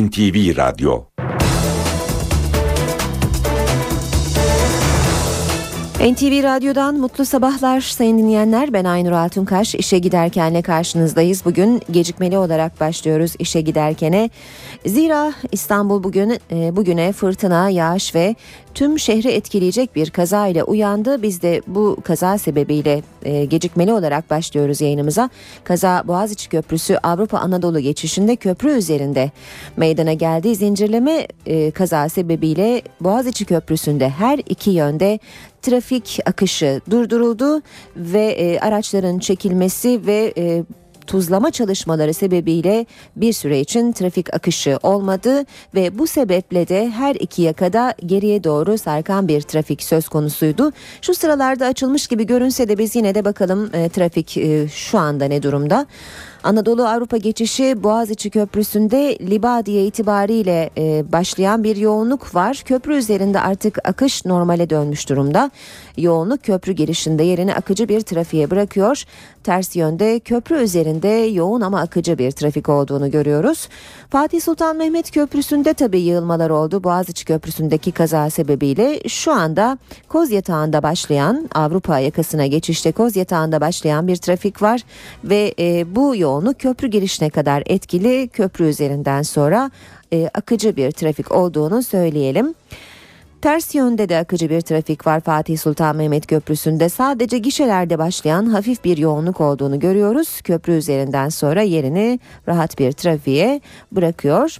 NTV Radyo. NTV Radyo'dan mutlu sabahlar sayın dinleyenler, ben Aynur Altunkaş. İşe giderkenle karşınızdayız. Bugün gecikmeli olarak başlıyoruz işe giderkene. Zira İstanbul bugüne fırtına, yağış ve tüm şehri etkileyecek bir kaza ile uyandı. Biz de bu kaza sebebiyle gecikmeli olarak başlıyoruz yayınımıza. Kaza Boğaziçi Köprüsü Avrupa Anadolu geçişinde köprü üzerinde meydana geldi. Zincirleme kaza sebebiyle Boğaziçi Köprüsü'nde her iki yönde trafik akışı durduruldu ve araçların çekilmesi ve tuzlama çalışmaları sebebiyle bir süre için trafik akışı olmadı ve bu sebeple de her iki yakada geriye doğru sarkan bir trafik söz konusuydu. Şu sıralarda açılmış gibi görünse de biz yine de bakalım trafik şu anda ne durumda? Anadolu Avrupa geçişi Boğaziçi Köprüsü'nde Libadiye itibariyle başlayan bir yoğunluk var. Köprü üzerinde artık akış normale dönmüş durumda. Yoğunluk köprü girişinde yerini akıcı bir trafiğe bırakıyor. Ters yönde köprü üzerinde yoğun ama akıcı bir trafik olduğunu görüyoruz. Fatih Sultan Mehmet Köprüsü'nde tabii yığılmalar oldu. Boğaziçi Köprüsü'ndeki kaza sebebiyle şu anda Kozyatağı'nda başlayan, Avrupa yakasına geçişte Kozyatağı'nda başlayan bir trafik var ve bu yoğunluk köprü girişine kadar etkili. Köprü üzerinden sonra akıcı bir trafik olduğunu söyleyelim. Ters yönde de akıcı bir trafik var Fatih Sultan Mehmet Köprüsü'nde. Sadece gişelerde başlayan hafif bir yoğunluk olduğunu görüyoruz. Köprü üzerinden sonra yerini rahat bir trafiğe bırakıyor.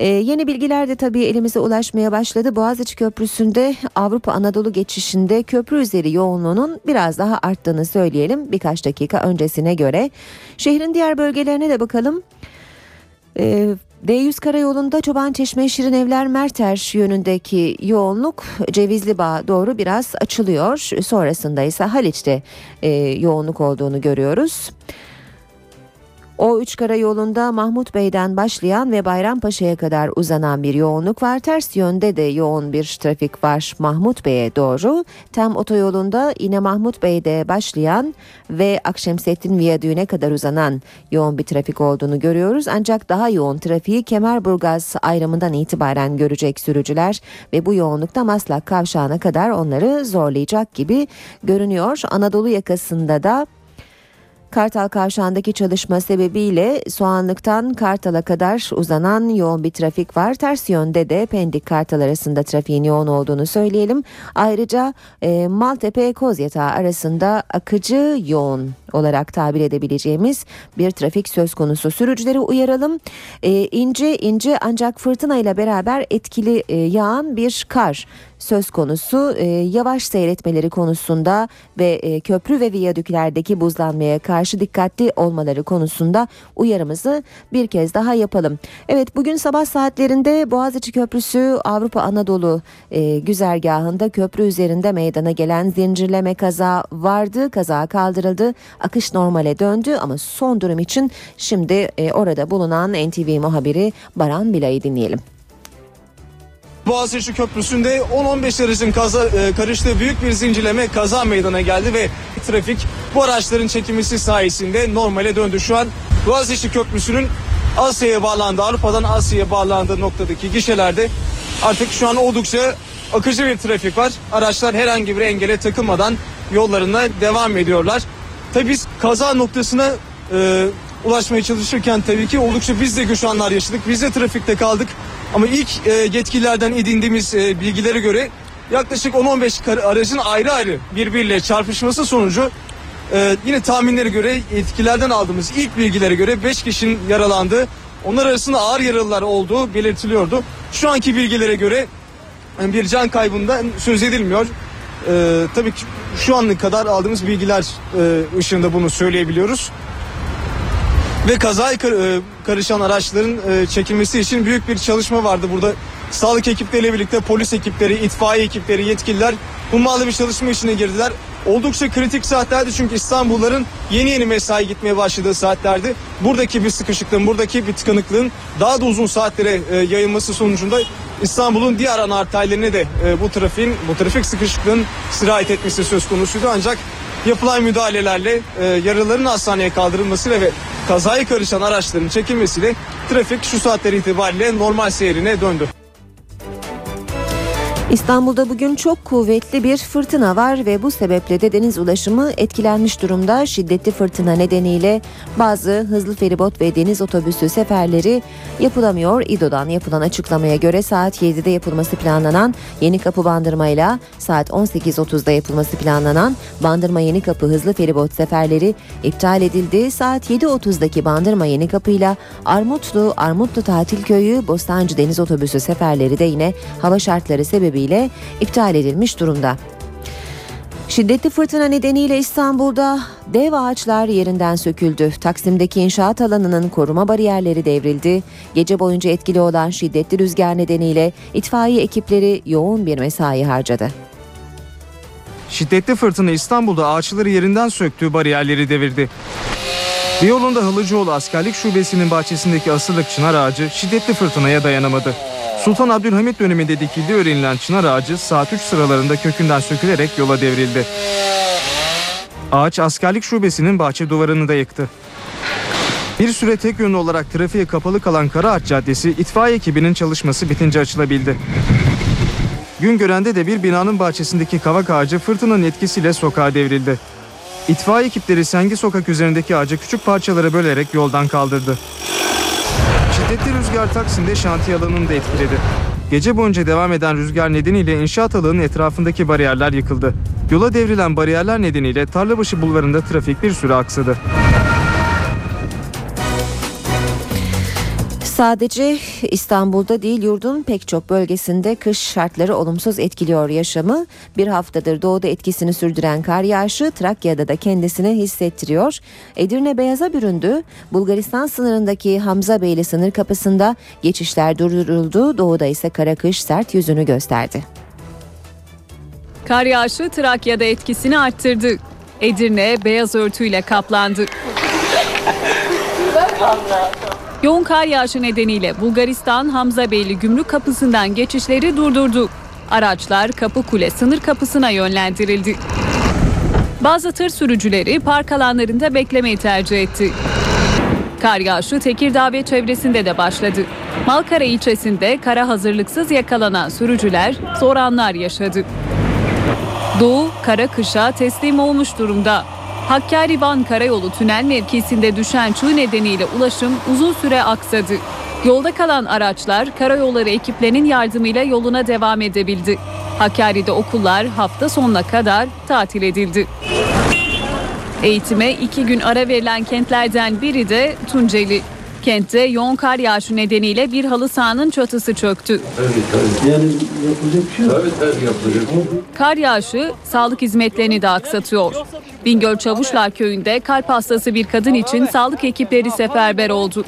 Yeni bilgiler de tabii elimize ulaşmaya başladı. Boğaziçi Köprüsü'nde Avrupa Anadolu geçişinde köprü üzeri yoğunluğunun biraz daha arttığını söyleyelim birkaç dakika öncesine göre. Şehrin diğer bölgelerine de bakalım. D100 karayolunda Çobançeşme Şirinevler Merter yönündeki yoğunluk Cevizlibağ'a doğru biraz açılıyor. Sonrasında ise Haliç'te yoğunluk olduğunu görüyoruz. O3 karayolunda Mahmut Bey'den başlayan ve Bayrampaşa'ya kadar uzanan bir yoğunluk var. Ters yönde de yoğun bir trafik var Mahmut Bey'e doğru. TEM otoyolunda yine Mahmut Bey'de başlayan ve Akşemsettin Viyadüğü'ne kadar uzanan yoğun bir trafik olduğunu görüyoruz. Ancak daha yoğun trafiği Kemerburgaz ayrımından itibaren görecek sürücüler ve bu yoğunlukta Maslak Kavşağı'na kadar onları zorlayacak gibi görünüyor. Anadolu yakasında da Kartal Kavşağı'ndaki çalışma sebebiyle Soğanlık'tan Kartal'a kadar uzanan yoğun bir trafik var. Ters yönde de Pendik Kartal arasında trafiğin yoğun olduğunu söyleyelim. Ayrıca Maltepe-Kozyatağı arasında akıcı yoğun olarak tabir edebileceğimiz bir trafik söz konusu. Sürücüleri uyaralım. İnce ancak fırtınayla beraber etkili yağan bir kar söz konusu. Yavaş seyretmeleri konusunda ve köprü ve viyadüklerdeki buzlanmaya karşı dikkatli olmaları konusunda uyarımızı bir kez daha yapalım. Evet, bugün sabah saatlerinde Boğaziçi Köprüsü Avrupa Anadolu güzergahında köprü üzerinde meydana gelen zincirleme kaza vardı. Kaza kaldırıldı. Akış normale döndü ama son durum için şimdi orada bulunan NTV muhabiri Baran Bilay'ı dinleyelim. Boğaziçi Köprüsü'nde 10-15 aracın karıştığı büyük bir zincirleme kaza meydana geldi ve trafik bu araçların çekilmesi sayesinde normale döndü. Şu an Boğaziçi Köprüsü'nün Asya'ya bağlandığı, Avrupa'dan Asya'ya bağlandığı noktadaki gişelerde artık şu an oldukça akıcı bir trafik var. Araçlar herhangi bir engele takılmadan yollarına devam ediyorlar. Tabii biz kaza noktasına ulaşmaya çalışırken tabii ki oldukça biz de güç anlar yaşadık. Biz de trafikte kaldık. Ama ilk yetkililerden edindiğimiz bilgilere göre yaklaşık 10-15 aracın ayrı ayrı birbiriyle çarpışması sonucu yine tahminlere göre yetkililerden aldığımız ilk bilgilere göre 5 kişinin yaralandığı, onlar arasında ağır yaralılar olduğu belirtiliyordu. Şu anki bilgilere göre bir can kaybından söz edilmiyor. Tabii ki şu ana kadar aldığımız bilgiler ışığında bunu söyleyebiliyoruz. Ve kazaya karışan araçların çekilmesi için büyük bir çalışma vardı. Burada sağlık ekipleriyle birlikte polis ekipleri, itfaiye ekipleri, yetkililer hummalı bir çalışma içine girdiler. Oldukça kritik saatlerdi çünkü İstanbulluların yeni mesai gitmeye başladığı saatlerdi. Buradaki bir sıkışıklığın, buradaki bir tıkanıklığın daha da uzun saatlere yayılması sonucunda İstanbul'un diğer ana arterlerine de bu trafik sıkışıklığının sirayet etmesi söz konusuydu. Ancak yapılan müdahalelerle yaralıların hastaneye kaldırılmasıyla ve kazaya karışan araçların çekilmesiyle trafik şu saatler itibariyle normal seyrine döndü. İstanbul'da bugün çok kuvvetli bir fırtına var ve bu sebeple de deniz ulaşımı etkilenmiş durumda. Şiddetli fırtına nedeniyle bazı hızlı feribot ve deniz otobüsü seferleri yapılamıyor. İDO'dan yapılan açıklamaya göre saat 7'de yapılması planlanan Yenikapı Bandırma ile saat 18.30'da yapılması planlanan Bandırma Yenikapı hızlı feribot seferleri iptal edildi. Saat 7.30'daki Bandırma Yenikapı ile Armutlu Tatilköy'ü Bostancı deniz otobüsü seferleri de yine hava şartları sebebiyle iptal edilmiş durumda. Şiddetli fırtına nedeniyle İstanbul'da dev ağaçlar yerinden söküldü. Taksim'deki inşaat alanının koruma bariyerleri devrildi. Gece boyunca etkili olan şiddetli rüzgar nedeniyle itfaiye ekipleri yoğun bir mesai harcadı. Şiddetli fırtına İstanbul'da ağaçları yerinden söktü, bariyerleri devirdi. Beyoğlu'nda Halıcıoğlu Askerlik Şubesi'nin bahçesindeki asırlık çınar ağacı şiddetli fırtınaya dayanamadı. Sultan Abdülhamit döneminde dikildiği öğrenilen çınar ağacı saat 3 sıralarında kökünden sökülerek yola devrildi. Ağaç askerlik şubesinin bahçe duvarını da yıktı. Bir süre tek yönlü olarak trafiğe kapalı kalan Karaağaç Caddesi itfaiye ekibinin çalışması bitince açılabildi. Güngören'de de bir binanın bahçesindeki kavak ağacı fırtınanın etkisiyle sokağa devrildi. İtfaiye ekipleri Sengi Sokak üzerindeki ağacı küçük parçalara bölerek yoldan kaldırdı. Şiddetli rüzgar Taksim'de şantiye alanını da etkiledi. Gece boyunca devam eden rüzgar nedeniyle inşaat alanının etrafındaki bariyerler yıkıldı. Yola devrilen bariyerler nedeniyle Tarlabaşı bulvarında trafik bir süre aksadı. Sadece İstanbul'da değil, yurdun pek çok bölgesinde kış şartları olumsuz etkiliyor yaşamı. Bir haftadır doğuda etkisini sürdüren kar yağışı Trakya'da da kendisini hissettiriyor. Edirne beyaza büründü. Bulgaristan sınırındaki Hamzabeyli sınır kapısında geçişler durduruldu. Doğuda ise kara kış sert yüzünü gösterdi. Kar yağışı Trakya'da etkisini arttırdı. Edirne beyaz örtüyle kaplandı. Yoğun kar yağışı nedeniyle Bulgaristan Hamzabeyli gümrük kapısından geçişleri durdurdu. Araçlar Kapıkule sınır kapısına yönlendirildi. Bazı tır sürücüleri park alanlarında beklemeyi tercih etti. Kar yağışı Tekirdağ ve çevresinde de başladı. Malkara ilçesinde kara hazırlıksız yakalanan sürücüler zor anlar yaşadı. Doğu kara kışa teslim olmuş durumda. Hakkari-Van Karayolu tünel mevkisinde düşen çığ nedeniyle ulaşım uzun süre aksadı. Yolda kalan araçlar karayolları ekiplerinin yardımıyla yoluna devam edebildi. Hakkari'de okullar hafta sonuna kadar tatil edildi. Eğitime 2 gün ara verilen kentlerden biri de Tunceli. Kentte yoğun kar yağışı nedeniyle bir halı sahanın çatısı çöktü. Kar yağışı sağlık hizmetlerini de aksatıyor. Bingöl Çavuşlar Köyü'nde kalp hastası bir kadın için sağlık ekipleri seferber oldu.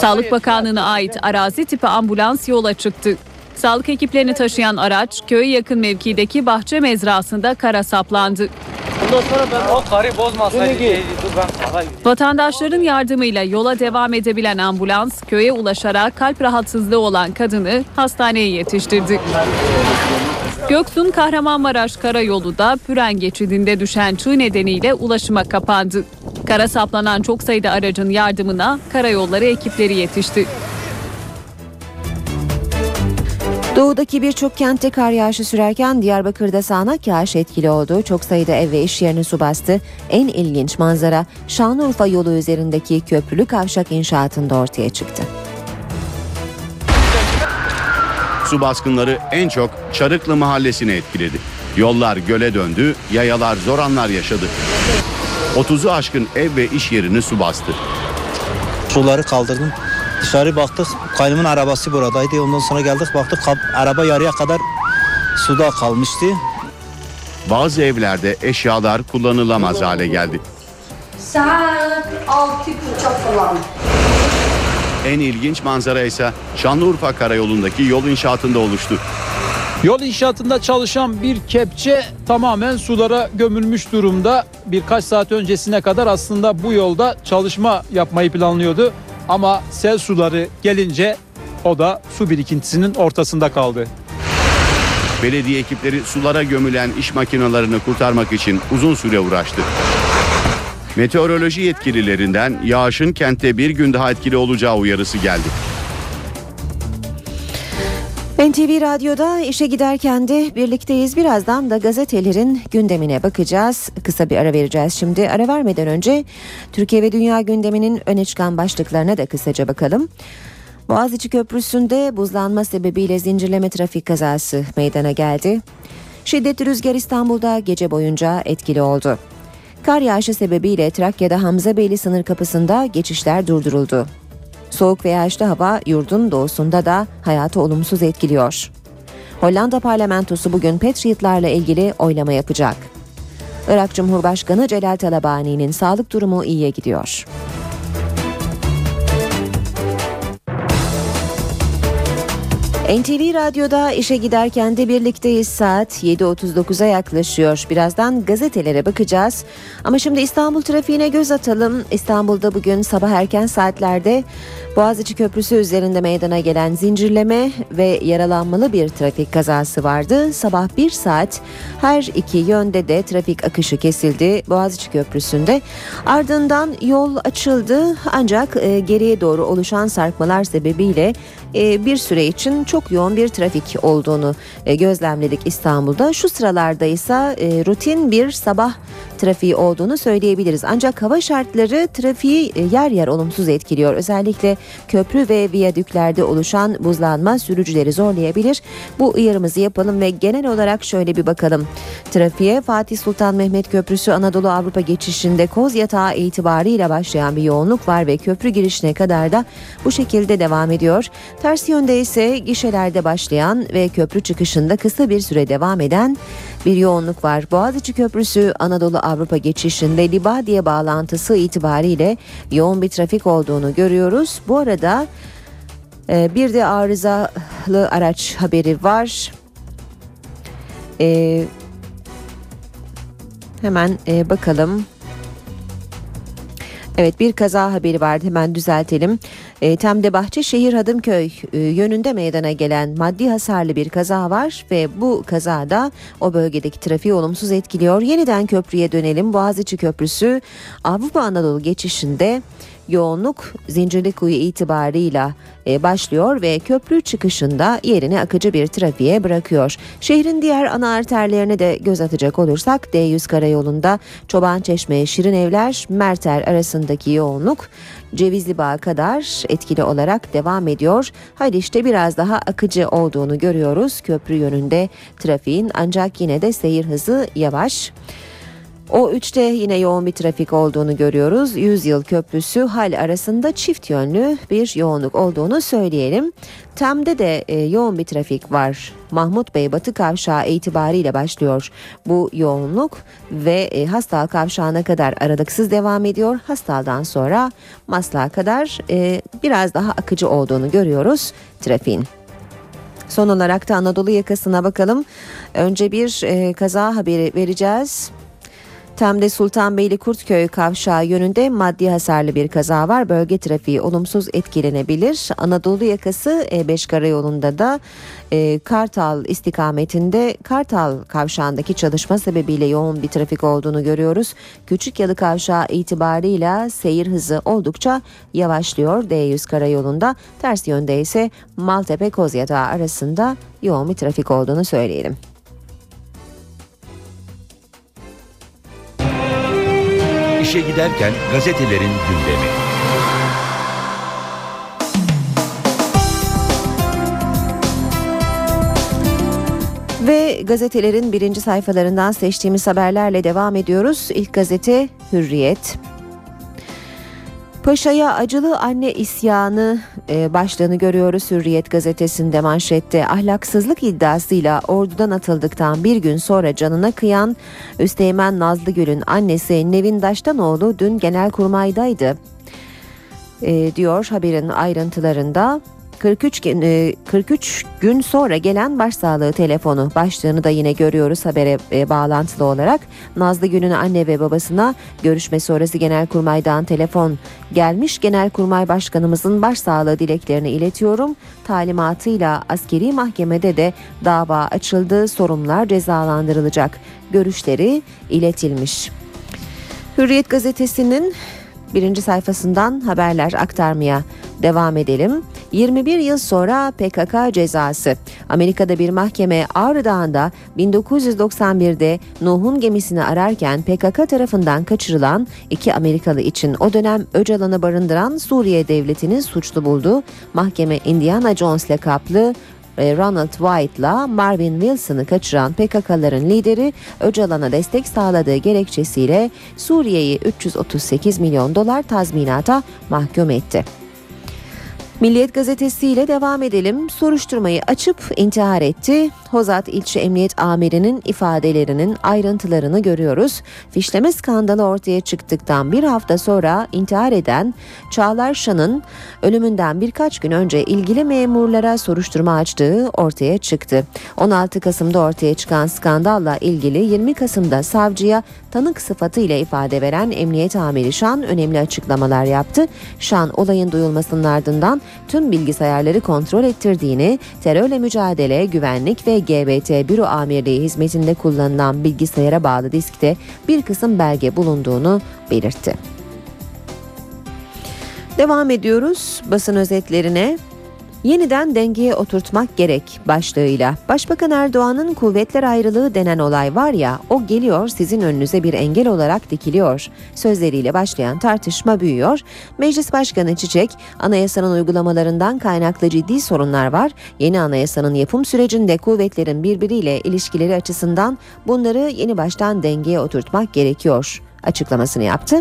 Sağlık Bakanlığı'na ait arazi tipi ambulans yola çıktı. Sağlık ekiplerini taşıyan araç köye yakın mevkideki bahçe mezrasında kara saplandı. Vatandaşların yardımıyla yola devam edebilen ambulans köye ulaşarak kalp rahatsızlığı olan kadını hastaneye yetiştirdi. Göksun Kahramanmaraş Karayolu da Püren geçidinde düşen çığ nedeniyle ulaşıma kapandı. Kara saplanan çok sayıda aracın yardımına karayolları ekipleri yetişti. Doğudaki birçok kentte kar yağışı sürerken Diyarbakır'da sağanak yağış etkili oldu. Çok sayıda ev ve iş yerini su bastı. En ilginç manzara Şanlıurfa yolu üzerindeki köprülü kavşak inşaatında ortaya çıktı. Su baskınları en çok Çarıklı mahallesini etkiledi. Yollar göle döndü, yayalar zor anlar yaşadı. 30'u aşkın ev ve iş yerini su bastı. Suları kaldırdım. Dışarı baktık, kaynımın arabası buradaydı. Ondan sonra geldik, baktık araba yarıya kadar suda kalmıştı. Bazı evlerde eşyalar kullanılamaz hale geldi. Saat 6.30 falan. En ilginç manzara ise Şanlıurfa Karayolu'ndaki yol inşaatında oluştu. Yol inşaatında çalışan bir kepçe tamamen sulara gömülmüş durumda. Birkaç saat öncesine kadar aslında bu yolda çalışma yapmayı planlıyordu. Ama sel suları gelince o da su birikintisinin ortasında kaldı. Belediye ekipleri sulara gömülen iş makinelerini kurtarmak için uzun süre uğraştı. meteoroloji yetkililerinden yağışın kentte bir gün daha etkili olacağı uyarısı geldi. NTV Radyo'da işe giderken de birlikteyiz. Birazdan da gazetelerin gündemine bakacağız. Kısa bir ara vereceğiz şimdi. Ara vermeden önce Türkiye ve dünya gündeminin öne çıkan başlıklarına da kısaca bakalım. Boğaziçi Köprüsü'nde buzlanma sebebiyle zincirleme trafik kazası meydana geldi. Şiddetli rüzgar İstanbul'da gece boyunca etkili oldu. Kar yağışı sebebiyle Trakya'da Hamzabeyli sınır kapısında geçişler durduruldu. Soğuk ve yağışlı hava yurdun doğusunda da hayatı olumsuz etkiliyor. Hollanda parlamentosu bugün Patriotlarla ilgili oylama yapacak. Irak Cumhurbaşkanı Celal Talabani'nin sağlık durumu iyiye gidiyor. NTV Radyo'da işe giderken de birlikteyiz. Saat 7.39'a yaklaşıyor. Birazdan gazetelere bakacağız. Ama şimdi İstanbul trafiğine göz atalım. İstanbul'da bugün sabah erken saatlerde Boğaziçi Köprüsü üzerinde meydana gelen zincirleme ve yaralanmalı bir trafik kazası vardı. Sabah 1 saat her iki yönde de trafik akışı kesildi Boğaziçi Köprüsü'nde. Ardından yol açıldı ancak geriye doğru oluşan sarkmalar sebebiyle bir süre için çok yoğun bir trafik olduğunu gözlemledik İstanbul'da. Şu sıralarda ise rutin bir sabah trafiği olduğunu söyleyebiliriz. Ancak hava şartları trafiği yer yer olumsuz etkiliyor. Özellikle köprü ve viyadüklerde oluşan buzlanma sürücüleri zorlayabilir. Bu uyarımızı yapalım ve genel olarak şöyle bir bakalım. Trafiğe Fatih Sultan Mehmet Köprüsü Anadolu Avrupa geçişinde koz yatağı itibariyle başlayan bir yoğunluk var ve köprü girişine kadar da bu şekilde devam ediyor. Ters yönde ise gişelerde başlayan ve köprü çıkışında kısa bir süre devam eden bir yoğunluk var. Boğaziçi Köprüsü Anadolu Avrupa geçişinde Libadiye bağlantısı itibariyle yoğun bir trafik olduğunu görüyoruz. Bu arada bir de arızalı araç haberi var. Hemen bakalım. Evet, bir kaza haberi vardı, hemen düzeltelim. Temde Bahçeşehir Hadımköy yönünde meydana gelen maddi hasarlı bir kaza var ve bu kazada o bölgedeki trafiği olumsuz etkiliyor. Yeniden köprüye dönelim. Boğaziçi Köprüsü Avrupa Anadolu geçişinde yoğunluk Zincirlikuyu itibarıyla başlıyor ve köprü çıkışında yerini akıcı bir trafiğe bırakıyor. Şehrin diğer ana arterlerine de göz atacak olursak D100 karayolunda Çobançeşme, Şirinevler, Merter arasındaki yoğunluk Cevizlibağ'a kadar etkili olarak devam ediyor. Haliç'te biraz daha akıcı olduğunu görüyoruz köprü yönünde trafiğin, ancak yine de seyir hızı yavaş. O3'te yine yoğun bir trafik olduğunu görüyoruz. Yüzyıl Köprüsü Hal arasında çift yönlü bir yoğunluk olduğunu söyleyelim. Tem'de de yoğun bir trafik var. Mahmut Bey Batı Kavşağı itibariyle başlıyor bu yoğunluk ve Hastal Kavşağı'na kadar aralıksız devam ediyor. Hastal'dan sonra Maslak'a kadar biraz daha akıcı olduğunu görüyoruz trafiğin. Son olarak da Anadolu yakasına bakalım. Önce bir kaza haberi vereceğiz. Tem'de Sultanbeyli-Kurtköy kavşağı yönünde maddi hasarlı bir kaza var. Bölge trafiği olumsuz etkilenebilir. Anadolu yakası E5 karayolunda da Kartal istikametinde Kartal kavşağındaki çalışma sebebiyle yoğun bir trafik olduğunu görüyoruz. Küçükyalı kavşağı itibarıyla seyir hızı oldukça yavaşlıyor D100 karayolunda. Ters yönde ise Maltepe-Kozyatağı arasında yoğun bir trafik olduğunu söyleyelim. İşe giderken gazetelerin gündemi. Ve gazetelerin birinci sayfalarından seçtiğimiz haberlerle devam ediyoruz. İlk gazete Hürriyet. Paşa'ya acılı anne isyanı başlığını görüyoruz Hürriyet gazetesinde manşette. Ahlaksızlık iddiasıyla ordudan atıldıktan bir gün sonra canına kıyan Üsteğmen Nazlıgül'ün annesi Nevin Daştanoğlu dün Genelkurmay'daydı diyor haberin ayrıntılarında. 43 gün sonra gelen başsağlığı telefonu başlığını da yine görüyoruz habere bağlantılı olarak. Nazlıgül'ün anne ve babasına görüşme sonrası Genelkurmay'dan telefon gelmiş. Genelkurmay Başkanımızın başsağlığı dileklerini iletiyorum. Talimatıyla askeri mahkemede de dava açıldı. Sorumlular cezalandırılacak. Görüşleri iletilmiş. Hürriyet gazetesinin birinci sayfasından haberler aktarmaya devam edelim. 21 yıl sonra PKK cezası. Amerika'da bir mahkeme Ağrı Dağı'nda 1991'de Nuh'un gemisini ararken PKK tarafından kaçırılan iki Amerikalı için o dönem Öcalan'ı barındıran Suriye Devleti'ni suçlu buldu. Mahkeme Indiana Jones lakaplı Ronald White'la Marvin Wilson'ı kaçıran PKK'ların lideri Öcalan'a destek sağladığı gerekçesiyle Suriye'yi 338 milyon dolar tazminata mahkum etti. Milliyet gazetesiyle devam edelim. Soruşturmayı açıp intihar etti. Hozat İlçe Emniyet Amiri'nin ifadelerinin ayrıntılarını görüyoruz. Fişleme skandalı ortaya çıktıktan bir hafta sonra intihar eden Çağlar Şan'ın ölümünden birkaç gün önce ilgili memurlara soruşturma açtığı ortaya çıktı. 16 Kasım'da ortaya çıkan skandalla ilgili 20 Kasım'da savcıya tanık sıfatıyla ifade veren Emniyet Amiri Şan önemli açıklamalar yaptı. Şan olayın duyulmasının ardından tüm bilgisayarları kontrol ettirdiğini, terörle mücadele, güvenlik ve GBT Büro Amirliği hizmetinde kullanılan bilgisayara bağlı diskte bir kısım belge bulunduğunu belirtti. Devam ediyoruz basın özetlerine. Yeniden dengeye oturtmak gerek başlığıyla Başbakan Erdoğan'ın kuvvetler ayrılığı denen olay var ya, o geliyor sizin önünüze bir engel olarak dikiliyor sözleriyle başlayan tartışma büyüyor. Meclis Başkanı Çiçek, anayasanın uygulamalarından kaynaklı ciddi sorunlar var. Yeni anayasanın yapım sürecinde kuvvetlerin birbiriyle ilişkileri açısından bunları yeni baştan dengeye oturtmak gerekiyor açıklamasını yaptı.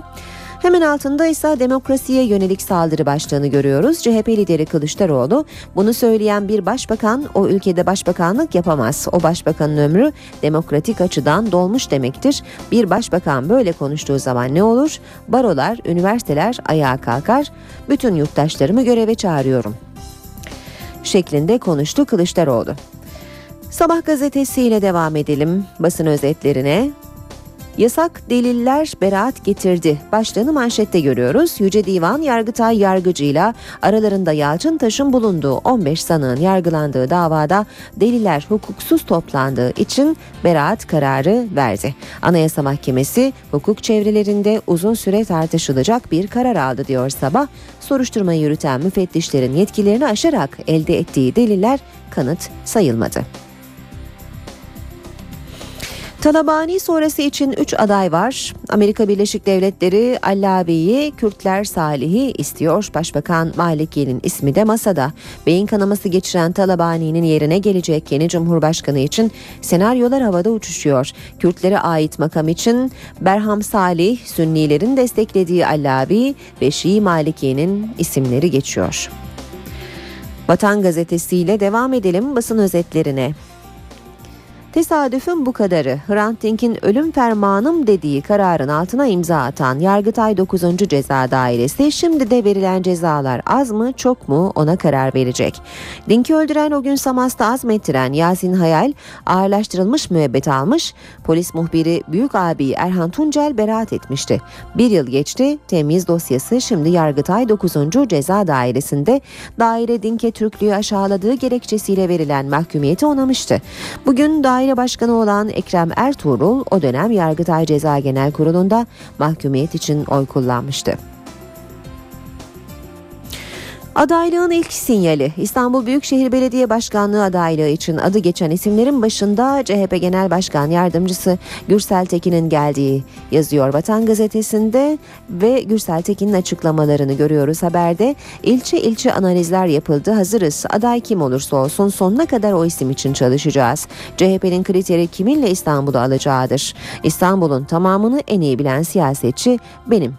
Hemen altında ise demokrasiye yönelik saldırı başlığını görüyoruz. CHP lideri Kılıçdaroğlu, bunu söyleyen bir başbakan o ülkede başbakanlık yapamaz. O başbakanın ömrü demokratik açıdan dolmuş demektir. Bir başbakan böyle konuştuğu zaman ne olur? Barolar, üniversiteler ayağa kalkar. Bütün yurttaşlarımı göreve çağırıyorum şeklinde konuştu Kılıçdaroğlu. Sabah gazetesiyle devam edelim basın özetlerine. Yasak deliller beraat getirdi. Başlığını manşette görüyoruz. Yüce Divan Yargıtay yargıcıyla aralarında Yalçıntaş'ın bulunduğu 15 sanığın yargılandığı davada deliller hukuksuz toplandığı için beraat kararı verdi. Anayasa Mahkemesi hukuk çevrelerinde uzun süre tartışılacak bir karar aldı diyor Sabah. Soruşturmayı yürüten müfettişlerin yetkilerini aşarak elde ettiği deliller kanıt sayılmadı. Talabani sonrası için 3 aday var. Amerika Birleşik Devletleri Allawi'yi, Kürtler Salih'i istiyor. Başbakan Maliki'nin ismi de masada. Beyin kanaması geçiren Talabani'nin yerine gelecek yeni Cumhurbaşkanı için senaryolar havada uçuşuyor. Kürtlere ait makam için Berham Salih, Sünnilerin desteklediği Allawi ve Şii Maliki'nin isimleri geçiyor. Vatan gazetesiyle devam edelim basın özetlerine. Tesadüfün bu kadarı. Hrant Dink'in ölüm fermanım dediği kararın altına imza atan Yargıtay 9. Ceza Dairesi şimdi de verilen cezalar az mı çok mu ona karar verecek. Dink'i öldüren, o gün Samas'ta azmettiren Yasin Hayal ağırlaştırılmış müebbet almış. Polis muhbiri büyük abi Erhan Tuncel beraat etmişti. Bir yıl geçti, temyiz dosyası şimdi Yargıtay 9. Ceza Dairesi'nde. Daire Dink'e Türklüğü aşağıladığı gerekçesiyle verilen mahkumiyeti onamıştı. Bugün daire başkanı olan Ekrem Ertuğrul o dönem Yargıtay Ceza Genel Kurulu'nda mahkumiyet için oy kullanmıştı. Adaylığın ilk sinyali. İstanbul Büyükşehir Belediye Başkanlığı adaylığı için adı geçen isimlerin başında CHP Genel Başkan Yardımcısı Gürsel Tekin'in geldiği yazıyor Vatan Gazetesi'nde ve Gürsel Tekin'in açıklamalarını görüyoruz haberde. İlçe ilçe analizler yapıldı. Hazırız. Aday kim olursa olsun sonuna kadar o isim için çalışacağız. CHP'nin kriteri kiminle İstanbul'u alacağıdır. İstanbul'un tamamını en iyi bilen siyasetçi benim.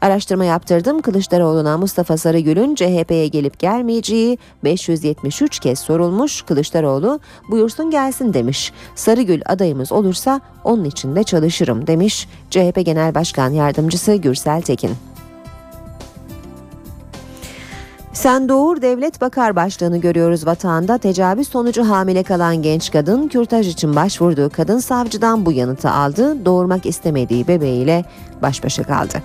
Araştırma yaptırdım. Kılıçdaroğlu'na Mustafa Sarıgül'ün CHP'ye gelip gelmeyeceği 573 kez sorulmuş. Kılıçdaroğlu buyursun gelsin demiş. Sarıgül adayımız olursa onun için de çalışırım demiş CHP Genel Başkan Yardımcısı Gürsel Tekin. Sen doğur devlet bakar başlığını görüyoruz Vatan'da. Tecavüz sonucu hamile kalan genç kadın, kürtaj için başvurduğu kadın savcıdan bu yanıtı aldı. Doğurmak istemediği bebeğiyle baş başa kaldı.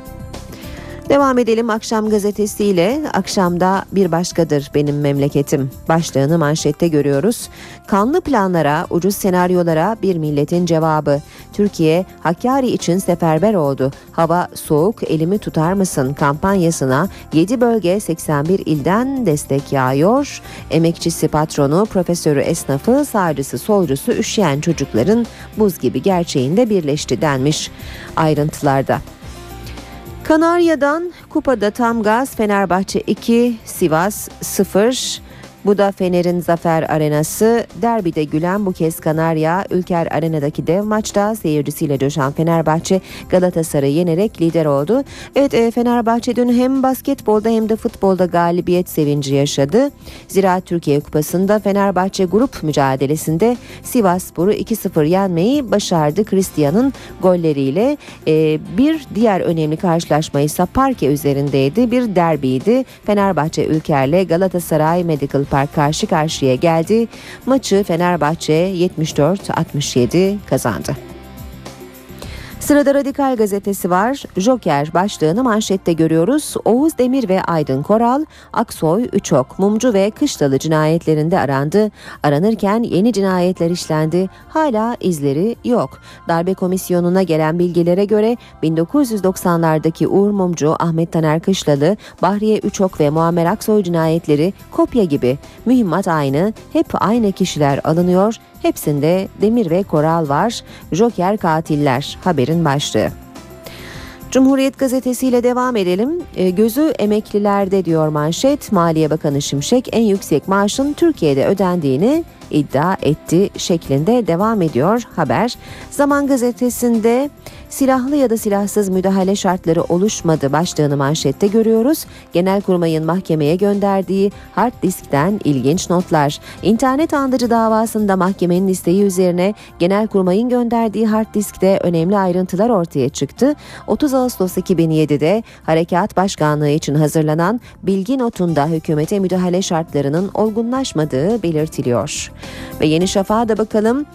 Devam edelim Akşam gazetesiyle. Akşamda bir başkadır benim memleketim başlığını manşette görüyoruz. Kanlı planlara, ucuz senaryolara bir milletin cevabı. Türkiye Hakkari için seferber oldu. Hava soğuk, elimi tutar mısın kampanyasına 7 bölge 81 ilden destek yağıyor. Emekçisi patronu, profesörü esnafı, sağcısı solcusu üşüyen çocukların buz gibi gerçeğinde birleşti denmiş ayrıntılarda. Kanarya'dan kupada tam gaz, Fenerbahçe 2, Sivas 0. Bu da Fener'in zafer arenası. Derbide gülen bu kez Kanarya, Ülker Arena'daki dev maçta seyircisiyle coşan Fenerbahçe Galatasaray'ı yenerek lider oldu. Evet, Fenerbahçe dün hem basketbolda hem de futbolda galibiyet sevinci yaşadı. Zira Türkiye Kupası'nda Fenerbahçe grup mücadelesinde Sivasspor'u 2-0 yenmeyi başardı. Cristian'ın golleriyle bir diğer önemli karşılaşma ise parke üzerindeydi. Bir derbiydi. Fenerbahçe Ülker'le Galatasaray Medical Park karşı karşıya geldi. Maçı Fenerbahçe 74-67 kazandı. Sırada Radikal gazetesi var. Joker başlığını manşette görüyoruz. Oğuz Demir ve Aydın Koral, Aksoy, Üçok, Mumcu ve Kışlalı cinayetlerinde arandı. Aranırken yeni cinayetler işlendi. Hala izleri yok. Darbe komisyonuna gelen bilgilere göre 1990'lardaki Uğur Mumcu, Ahmet Taner Kışlalı, Bahriye Üçok ve Muammer Aksoy cinayetleri kopya gibi. Mühimmat aynı, hep aynı kişiler alınıyor. Hepsinde Demir ve Koral var. Joker katiller haberin başlığı. Cumhuriyet gazetesiyle devam edelim. Gözü emeklilerde diyor manşet. Maliye Bakanı Şimşek en yüksek maaşın Türkiye'de ödendiğini iddia etti şeklinde devam ediyor haber. Zaman gazetesinde silahlı ya da silahsız müdahale şartları oluşmadı başlığını manşette görüyoruz. Genelkurmay'ın mahkemeye gönderdiği hard diskten ilginç notlar. İnternet andıcı davasında mahkemenin isteği üzerine Genelkurmay'ın gönderdiği hard diskte önemli ayrıntılar ortaya çıktı. 30 Ağustos 2007'de Harekat Başkanlığı için hazırlanan bilgi notunda hükümete müdahale şartlarının olgunlaşmadığı belirtiliyor. Ve Yeni Şafak'a da bakalım.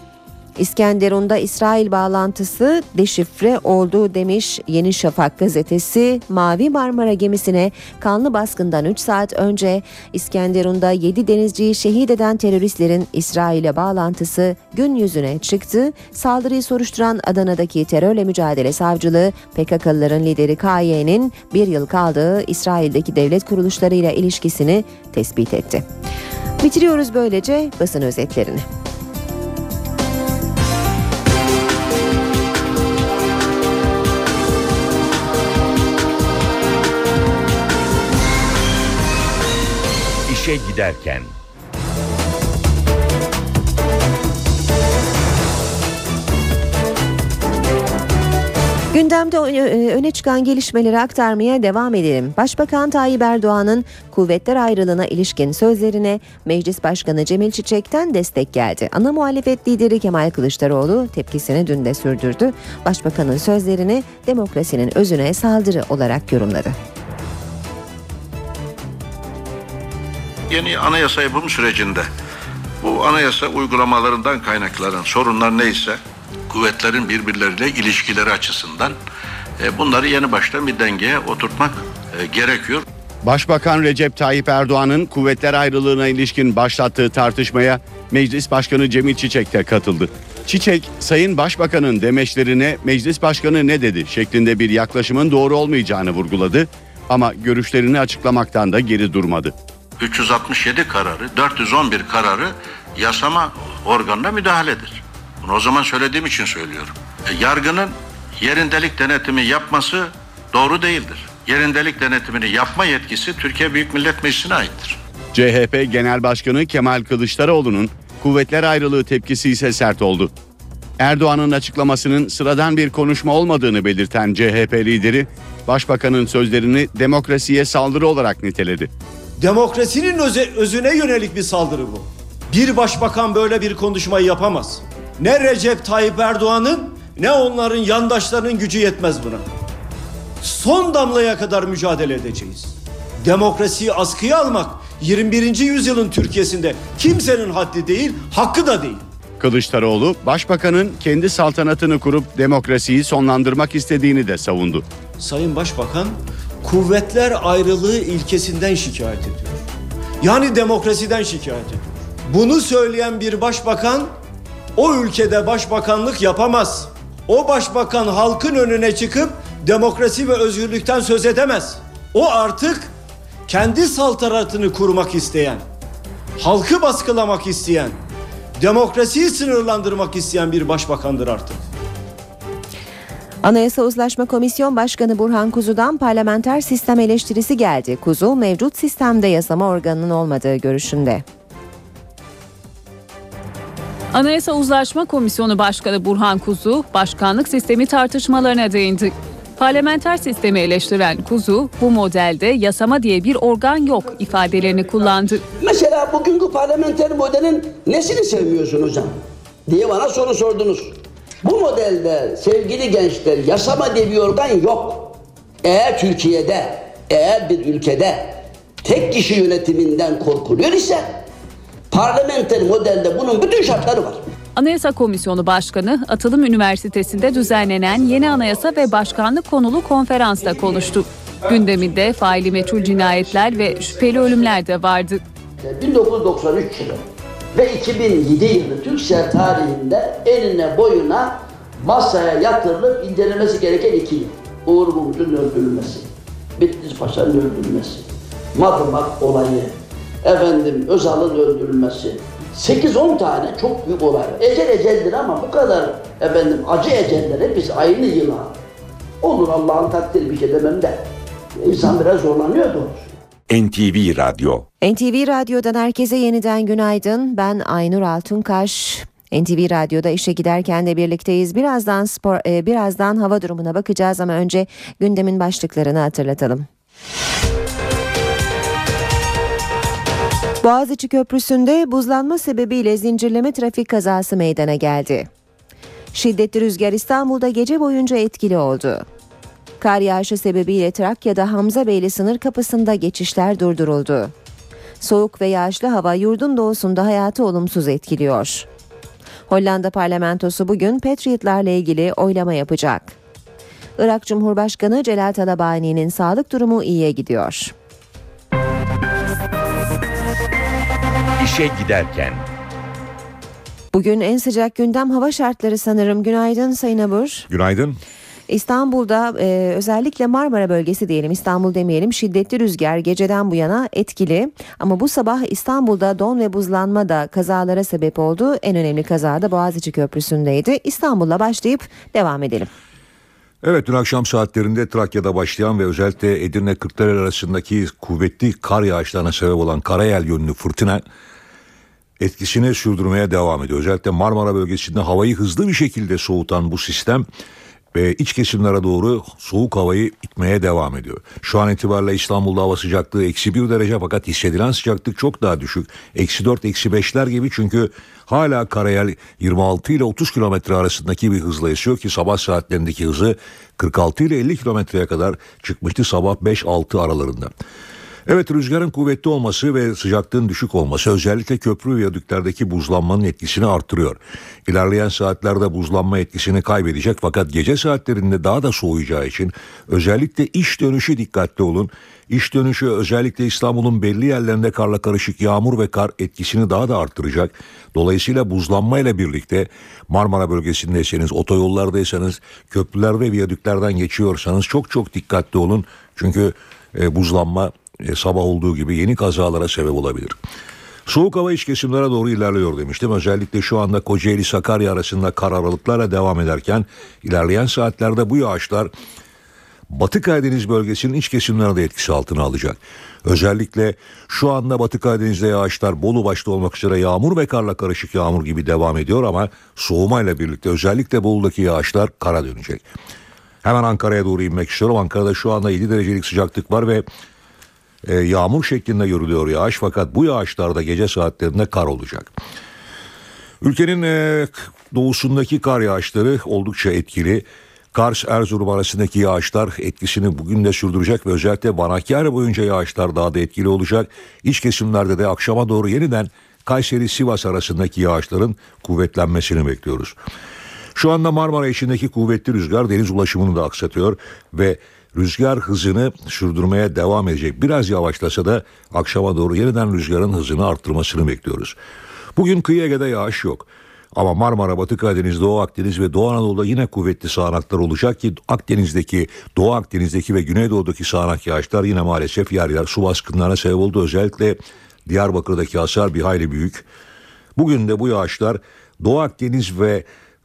İskenderun'da İsrail bağlantısı deşifre oldu demiş Yeni Şafak gazetesi. Mavi Marmara gemisine kanlı baskından 3 saat önce İskenderun'da 7 denizciyi şehit eden teröristlerin İsrail'e bağlantısı gün yüzüne çıktı. Saldırıyı soruşturan Adana'daki Terörle Mücadele Savcılığı, PKK'lıların lideri KY'nin bir yıl kaldığı İsrail'deki devlet kuruluşlarıyla ilişkisini tespit etti. Bitiriyoruz böylece basın özetlerini. İşe giderken. Gündemde öne çıkan gelişmeleri aktarmaya devam edelim. Başbakan Tayyip Erdoğan'ın kuvvetler ayrılığına ilişkin sözlerine Meclis Başkanı Cemil Çiçek'ten destek geldi. Ana muhalefet lideri Kemal Kılıçdaroğlu tepkisini dün de sürdürdü. Başbakanın sözlerini demokrasinin özüne saldırı olarak yorumladı. Yeni anayasa yapım sürecinde bu anayasa uygulamalarından kaynaklanan sorunlar neyse kuvvetlerin birbirleriyle ilişkileri açısından bunları yeni baştan bir dengeye oturtmak gerekiyor. Başbakan Recep Tayyip Erdoğan'ın kuvvetler ayrılığına ilişkin başlattığı tartışmaya Meclis Başkanı Cemil Çiçek de katıldı. Çiçek, Sayın Başbakan'ın demeçlerine Meclis Başkanı ne dedi şeklinde bir yaklaşımın doğru olmayacağını vurguladı ama görüşlerini açıklamaktan da geri durmadı. 367 kararı, 411 kararı yasama organına müdahaledir. Bunu o zaman söylediğim için söylüyorum. Yargının yerindelik denetimi yapması doğru değildir. Yerindelik denetimini yapma yetkisi Türkiye Büyük Millet Meclisi'ne aittir. CHP Genel Başkanı Kemal Kılıçdaroğlu'nun kuvvetler ayrılığı tepkisi ise sert oldu. Erdoğan'ın açıklamasının sıradan bir konuşma olmadığını belirten CHP lideri, Başbakan'ın sözlerini demokrasiye saldırı olarak niteledi. Demokrasinin özüne yönelik bir saldırı bu. Bir başbakan böyle bir konuşmayı yapamaz. Ne Recep Tayyip Erdoğan'ın ne onların yandaşlarının gücü yetmez buna. Son damlaya kadar mücadele edeceğiz. Demokrasiyi askıya almak 21. yüzyılın Türkiye'sinde kimsenin haddi değil, hakkı da değil. Kılıçdaroğlu, Başbakan'ın kendi saltanatını kurup demokrasiyi sonlandırmak istediğini de savundu. Sayın Başbakan kuvvetler ayrılığı ilkesinden şikayet ediyor. Yani demokrasiden şikayet ediyor. Bunu söyleyen bir başbakan o ülkede başbakanlık yapamaz. O başbakan halkın önüne çıkıp demokrasi ve özgürlükten söz edemez. O artık kendi saltanatını kurmak isteyen, halkı baskılamak isteyen, demokrasiyi sınırlandırmak isteyen bir başbakandır artık. Anayasa Uzlaşma Komisyon Başkanı Burhan Kuzu'dan parlamenter sistem eleştirisi geldi. Kuzu, mevcut sistemde yasama organının olmadığı görüşünde. Anayasa Uzlaşma Komisyonu Başkanı Burhan Kuzu, başkanlık sistemi tartışmalarına değindi. Parlamenter sistemi eleştiren Kuzu, bu modelde yasama diye bir organ yok ifadelerini kullandı. Mesela bugünkü parlamenter modelin nesini sevmiyorsun hocam diye bana soru sordunuz. Bu modelde sevgili gençler yasama diye bir organ yok. Eğer Türkiye'de, eğer bir ülkede tek kişi yönetiminden korkuluyor ise parlamenter modelde bunun bütün şartları var. Anayasa Komisyonu Başkanı Atılım Üniversitesi'nde düzenlenen yeni anayasa ve başkanlık konulu konferansta konuştu. Gündeminde faili meçhul cinayetler ve şüpheli ölümler de vardı. 1993 yılı ve 2007 yılı Türksel tarihinde eline boyuna masaya yatırılıp incelemesi gereken iki yıl. Uğur Mumcu'nun öldürülmesi, Bitlis Paşa'nın öldürülmesi, Madımak olayı, Özal'ın öldürülmesi. 8-10 tane çok büyük olay. Ecel eceldir ama bu kadar acı eceller biz aynı yıla. Olur, Allah'ın takdiri, bir şey demem de. İnsan biraz zorlanıyor doğrusu. NTV Radyo. NTV Radyo'dan herkese yeniden günaydın. Ben Aynur Altunkaş. NTV Radyo'da işe giderken de birlikteyiz. Birazdan hava durumuna bakacağız ama önce gündemin başlıklarını hatırlatalım. Boğaziçi Köprüsü'nde buzlanma sebebiyle zincirleme trafik kazası meydana geldi. Şiddetli rüzgar İstanbul'da gece boyunca etkili oldu. Kar yağışı sebebiyle Trakya'da Hamzabeyli sınır kapısında geçişler durduruldu. Soğuk ve yağışlı hava yurdun doğusunda hayatı olumsuz etkiliyor. Hollanda parlamentosu bugün Patriotlarla ilgili oylama yapacak. Irak Cumhurbaşkanı Celal Talabani'nin sağlık durumu iyiye gidiyor. İşe giderken. Bugün en sıcak gündem hava şartları sanırım. Günaydın Sayın Abur. Günaydın. İstanbul'da özellikle Marmara bölgesi diyelim, İstanbul demeyelim, şiddetli rüzgar geceden bu yana etkili. Ama bu sabah İstanbul'da don ve buzlanma da kazalara sebep oldu. En önemli kaza da Boğaziçi Köprüsü'ndeydi. İstanbul'la başlayıp devam edelim. Evet, dün akşam saatlerinde Trakya'da başlayan ve özellikle Edirne Kırklareli arasındaki kuvvetli kar yağışlarına sebep olan karayel yönlü fırtına etkisini sürdürmeye devam ediyor. Özellikle Marmara bölgesinde havayı hızlı bir şekilde soğutan bu sistem ve iç kesimlere doğru soğuk havayı itmeye devam ediyor. Şu an itibariyle İstanbul'da hava sıcaklığı -1 derece fakat hissedilen sıcaklık çok daha düşük. -4, -5'ler gibi, çünkü hala karayel 26 ile 30 kilometre arasındaki bir hızla esiyor ki sabah saatlerindeki hızı 46 ile 50 kilometreye kadar çıkmıştı sabah 5-6 aralarında. Evet, rüzgarın kuvvetli olması ve sıcaklığın düşük olması özellikle köprü ve viyadüklerdeki buzlanmanın etkisini artırıyor. İlerleyen saatlerde buzlanma etkisini kaybedecek fakat gece saatlerinde daha da soğuyacağı için özellikle iş dönüşü dikkatli olun. İş dönüşü özellikle İstanbul'un belli yerlerinde karla karışık yağmur ve kar etkisini daha da artıracak. Dolayısıyla buzlanmayla birlikte Marmara bölgesindeyseniz, otoyollardaysanız, köprüler ve viyadüklerden geçiyorsanız çok dikkatli olun. Çünkü buzlanma sabah olduğu gibi yeni kazalara sebep olabilir. Soğuk hava iç kesimlere doğru ilerliyor demiştim. Özellikle şu anda Kocaeli-Sakarya arasında kar aralıklarla devam ederken ilerleyen saatlerde bu yağışlar Batı Karadeniz bölgesinin iç kesimlerine de etkisi altına alacak. Özellikle şu anda Batı Karadeniz'de yağışlar Bolu başta olmak üzere yağmur ve karla karışık yağmur gibi devam ediyor ama soğumayla birlikte özellikle Bolu'daki yağışlar kara dönecek. Hemen Ankara'ya doğru inmek istiyorum. Ankara'da şu anda 7 derecelik sıcaklık var ve yağmur şeklinde görülüyor yağış fakat bu yağışlarda gece saatlerinde kar olacak. Ülkenin doğusundaki kar yağışları oldukça etkili. Kars-Erzurum arasındaki yağışlar etkisini bugün de sürdürecek ve özellikle Banakiyare boyunca yağışlar daha da etkili olacak. İç kesimlerde de akşama doğru yeniden Kayseri-Sivas arasındaki yağışların kuvvetlenmesini bekliyoruz. Şu anda Marmara içindeki kuvvetli rüzgar deniz ulaşımını da aksatıyor ve Rüzgar hızını sürdürmeye devam edecek. Biraz yavaşlasa da akşama doğru yeniden rüzgarın hızını arttırmasını bekliyoruz. Bugün kıyı Ege'de yağış yok. Ama Marmara, Batı Karadeniz, Doğu Akdeniz ve Doğu Anadolu'da yine kuvvetli sağanaklar olacak ki Akdeniz'deki, Doğu Akdeniz'deki ve Güneydoğu'daki sağanak yağışlar yine maalesef yer yer su baskınlarına sebep oldu. Özellikle Diyarbakır'daki hasar bir hayli büyük. Bugün de bu yağışlar Doğu Akdeniz ve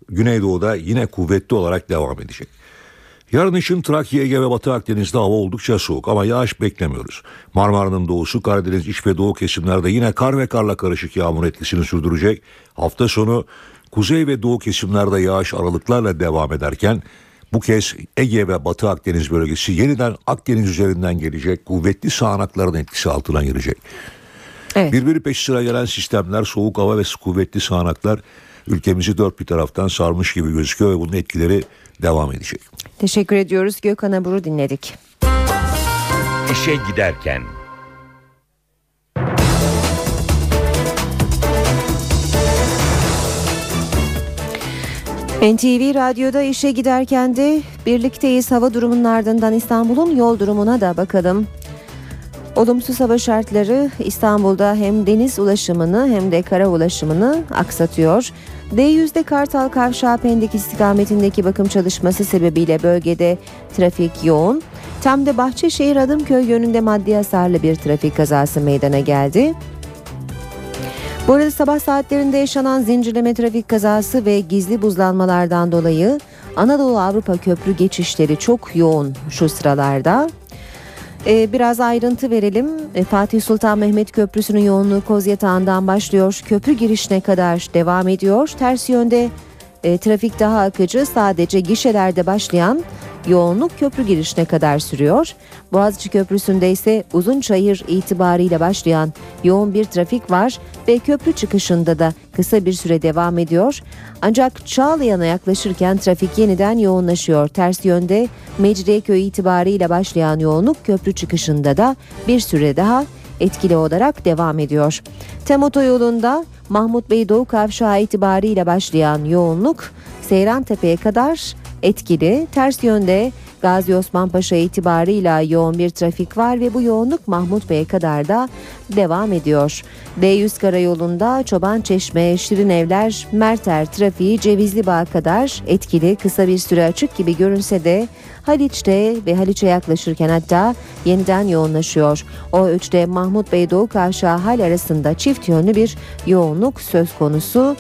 Güneydoğu'da yine kuvvetli olarak devam edecek. Yarın için Trakya, Ege ve Batı Akdeniz'de hava oldukça soğuk ama yağış beklemiyoruz. Marmara'nın doğusu, Karadeniz iç ve doğu kesimlerde yine kar ve karla karışık yağmur etkisini sürdürecek. Hafta sonu kuzey ve doğu kesimlerde yağış aralıklarla devam ederken bu kez Ege ve Batı Akdeniz bölgesi yeniden Akdeniz üzerinden gelecek, kuvvetli sağanakların etkisi altına girecek. Evet. Birbiri peş sıra gelen sistemler, soğuk hava ve kuvvetli sağanaklar ülkemizi dört bir taraftan sarmış gibi gözüküyor ve bunun etkileri devam edecek. Teşekkür ediyoruz. Gökhan Abur'u dinledik. İşe giderken. NTV Radyo'da işe giderken de birlikteyiz. Hava durumunun ardından İstanbul'un yol durumuna da bakalım. Olumsuz hava şartları İstanbul'da hem deniz ulaşımını hem de kara ulaşımını aksatıyor. D100'de Kartal Kavşağı Pendik istikametindeki bakım çalışması sebebiyle bölgede trafik yoğun. Tam da Bahçeşehir Adımköy yönünde maddi hasarlı bir trafik kazası meydana geldi. Bu arada sabah saatlerinde yaşanan zincirleme trafik kazası ve gizli buzlanmalardan dolayı Anadolu-Avrupa köprü geçişleri çok yoğun şu sıralarda. Biraz ayrıntı verelim. Fatih Sultan Mehmet Köprüsü'nün yoğunluğu Kozyatağı'ndan başlıyor. Köprü girişine kadar devam ediyor. Ters yönde trafik daha akıcı. Sadece gişelerde başlayan yoğunluk köprü girişine kadar sürüyor. Boğaziçi Köprüsü'nde ise Uzunçayır itibariyle başlayan yoğun bir trafik var ve köprü çıkışında da kısa bir süre devam ediyor. Ancak Çağlayan'a yaklaşırken trafik yeniden yoğunlaşıyor. Ters yönde Mecidiyeköy itibariyle başlayan yoğunluk köprü çıkışında da bir süre daha etkili olarak devam ediyor. TEM otoyolunda Mahmut Bey Doğu Kavşağı itibariyle başlayan yoğunluk Seyrantepe'ye kadar etkili. Ters yönde Gazi Osman Paşa itibarıyla yoğun bir trafik var ve bu yoğunluk Mahmut Bey'e kadar da devam ediyor. D100 karayolunda Çobançeşme, Şirinevler, Merter trafiği Cevizlibağ'a kadar etkili. Kısa bir süre açık gibi görünse de Haliç'te ve Haliç'e yaklaşırken hatta yeniden yoğunlaşıyor. O3'de Mahmut Bey Doğu Kavşağı hal arasında çift yönlü bir yoğunluk söz konusu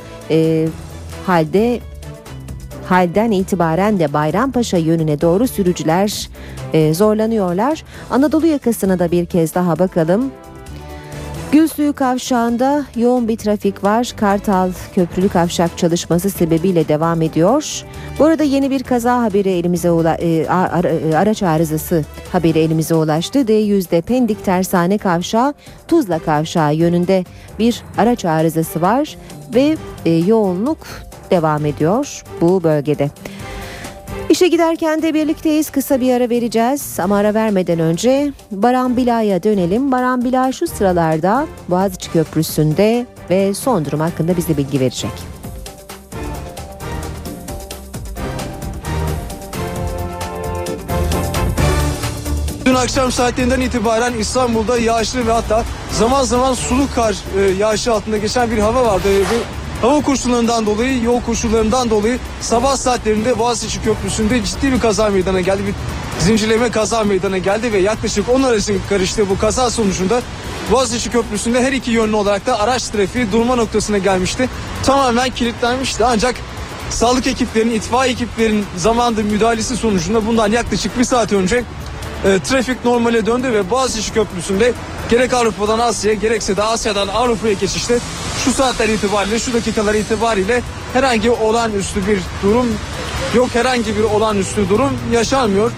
Halden itibaren de Bayrampaşa yönüne doğru sürücüler zorlanıyorlar. Anadolu yakasına da bir kez daha bakalım. Gülsuyu Kavşağı'nda yoğun bir trafik var. Kartal Köprülü Kavşak çalışması sebebiyle devam ediyor. Bu arada yeni bir kaza haberi elimize araç arızası haberi elimize ulaştı. D100'de Pendik Tersane Kavşağı, Tuzla Kavşağı yönünde bir araç arızası var ve yoğunluk devam ediyor bu bölgede. İşe giderken de birlikteyiz. Kısa bir ara vereceğiz ama ara vermeden önce Baran Bilay'a dönelim. Baran Bilay şu sıralarda Boğaziçi Köprüsü'nde ve son durum hakkında bize bilgi verecek. Dün akşam saatlerinden itibaren İstanbul'da yağışlı ve hatta zaman zaman sulu kar yağışı altında geçen bir hava vardı. Hava koşullarından dolayı, yol koşullarından dolayı sabah saatlerinde Boğaziçi Köprüsü'nde ciddi bir kaza meydana geldi. Bir zincirleme kaza meydana geldi ve yaklaşık 10 aracın karıştığı bu kaza sonucunda Boğaziçi Köprüsü'nde her iki yönlü olarak da araç trafiği durma noktasına gelmişti. Tamamen kilitlenmişti ancak sağlık ekiplerinin, itfaiye ekiplerinin zamanında müdahalesi sonucunda bundan yaklaşık bir saat önce trafik normale döndü ve Boğaziçi Köprüsü'nde gerek Avrupa'dan Asya'ya gerekse de Asya'dan Avrupa'ya geçişte şu saatler itibariyle, şu dakikalar itibariyle herhangi olağanüstü bir durum yok, herhangi bir olağanüstü durum yaşanmıyor.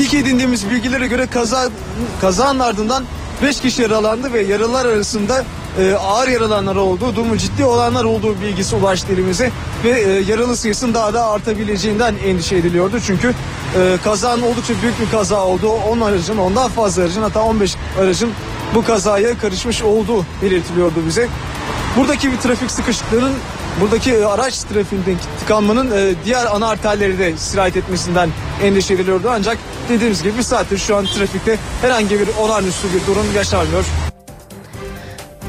İlk edindiğimiz bilgilere göre kazanın ardından 5 kişi yaralandı ve yaralılar arasında ağır yaralanlar olduğu, durumu ciddi olanlar olduğu bilgisi ulaştı elimize ve yaralı sayısının daha da artabileceğinden endişe ediliyordu. Çünkü kazanın oldukça büyük bir kaza olduğu, 10 aracın, ondan fazla aracın, hatta 15 aracın bu kazaya karışmış olduğu belirtiliyordu bize. Buradaki bir trafik sıkışıklığının buradaki araç trafiğinden tıkanmanın diğer ana arterleri de sirayet etmesinden endişe ediliyordu. Ancak dediğimiz gibi bir saattir şu an trafikte herhangi bir olağanüstü bir durum yaşanmıyor.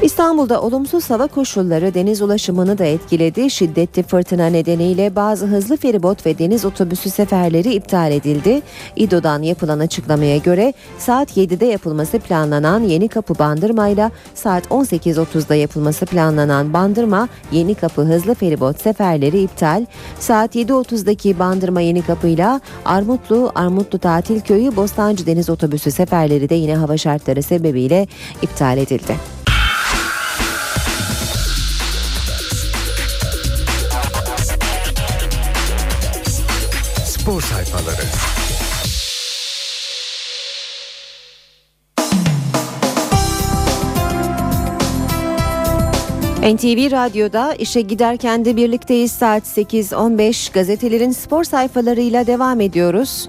İstanbul'da olumsuz hava koşulları deniz ulaşımını da etkiledi. Şiddetli fırtına nedeniyle bazı hızlı feribot ve deniz otobüsü seferleri iptal edildi. İDO'dan yapılan açıklamaya göre saat 7'de yapılması planlanan Yenikapı Bandırma ile saat 18.30'da yapılması planlanan Bandırma Yenikapı hızlı feribot seferleri iptal. Saat 7.30'daki Bandırma Yenikapı ile Armutlu Tatilköy'ü Bostancı deniz otobüsü seferleri de yine hava şartları sebebiyle iptal edildi. Spor sayfaları. NTV Radyo'da işe giderken de birlikteyiz. Saat 8.15 gazetelerin spor sayfalarıyla devam ediyoruz.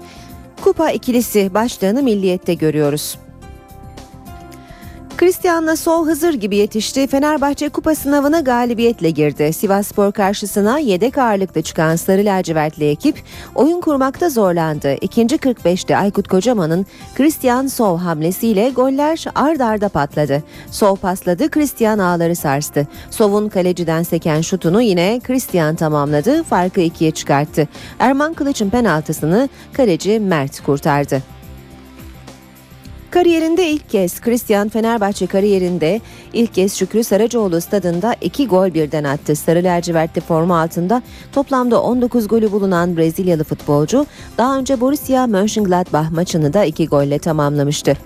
Kupa ikilisi başlığını Milliyet'te görüyoruz. Cristian Sow Hızır gibi yetişti. Fenerbahçe Kupa sınavına galibiyetle girdi. Sivasspor karşısına yedek ağırlıkta çıkan sarı lacivertli ekip oyun kurmakta zorlandı. İkinci 45'te Aykut Kocaman'ın Cristian Sow hamlesiyle goller ard arda patladı. Sow pasladı, Cristian ağları sarstı. Sow'un kaleciden seken şutunu yine Cristian tamamladı, farkı 2'ye çıkarttı. Erman Kılıç'ın penaltısını kaleci Mert kurtardı. Kariyerinde ilk kez Şükrü Saracoğlu stadında 2 gol birden attı. Sarı lacivertli forma altında toplamda 19 golü bulunan Brezilyalı futbolcu daha önce Borussia Mönchengladbach maçını da 2 golle tamamlamıştı.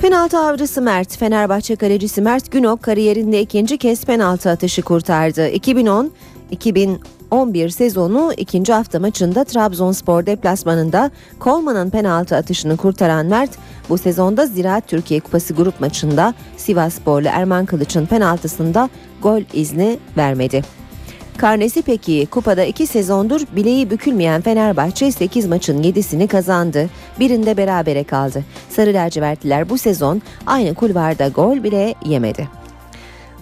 Penaltı avcısı Fenerbahçe kalecisi Mert Günok kariyerinde ikinci kez penaltı atışı kurtardı. 2010-2011 sezonu ikinci hafta maçında Trabzonspor deplasmanında Coleman'ın penaltı atışını kurtaran Mert, bu sezonda Ziraat Türkiye Kupası grup maçında Sivassporlu Erman Kılıç'ın penaltısında gol izni vermedi. Karnesi peki, kupada 2 sezondur bileği bükülmeyen Fenerbahçe 8 maçın 7'sini kazandı. Birinde berabere kaldı. Sarı lacivertliler bu sezon aynı kulvarda gol bile yemedi.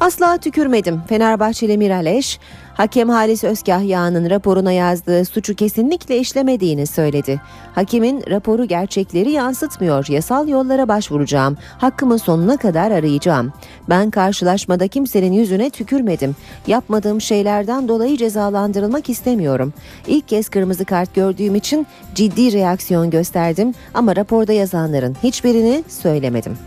Asla tükürmedim. Fenerbahçeli Miraleş, hakem Halis Özkahya'nın raporuna yazdığı suçu kesinlikle işlemediğini söyledi. Hakemin raporu gerçekleri yansıtmıyor. Yasal yollara başvuracağım. Hakkımı sonuna kadar arayacağım. Ben karşılaşmada kimsenin yüzüne tükürmedim. Yapmadığım şeylerden dolayı cezalandırılmak istemiyorum. İlk kez kırmızı kart gördüğüm için ciddi reaksiyon gösterdim ama raporda yazanların hiçbirini söylemedim.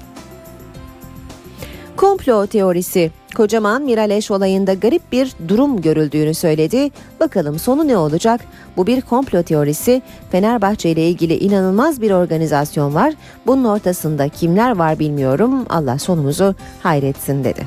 Komplo teorisi. Kocaman Miraleş olayında garip bir durum görüldüğünü söyledi. Bakalım sonu ne olacak? Bu bir komplo teorisi. Fenerbahçe ile ilgili inanılmaz bir organizasyon var. Bunun ortasında kimler var bilmiyorum. Allah sonumuzu hayretsin dedi.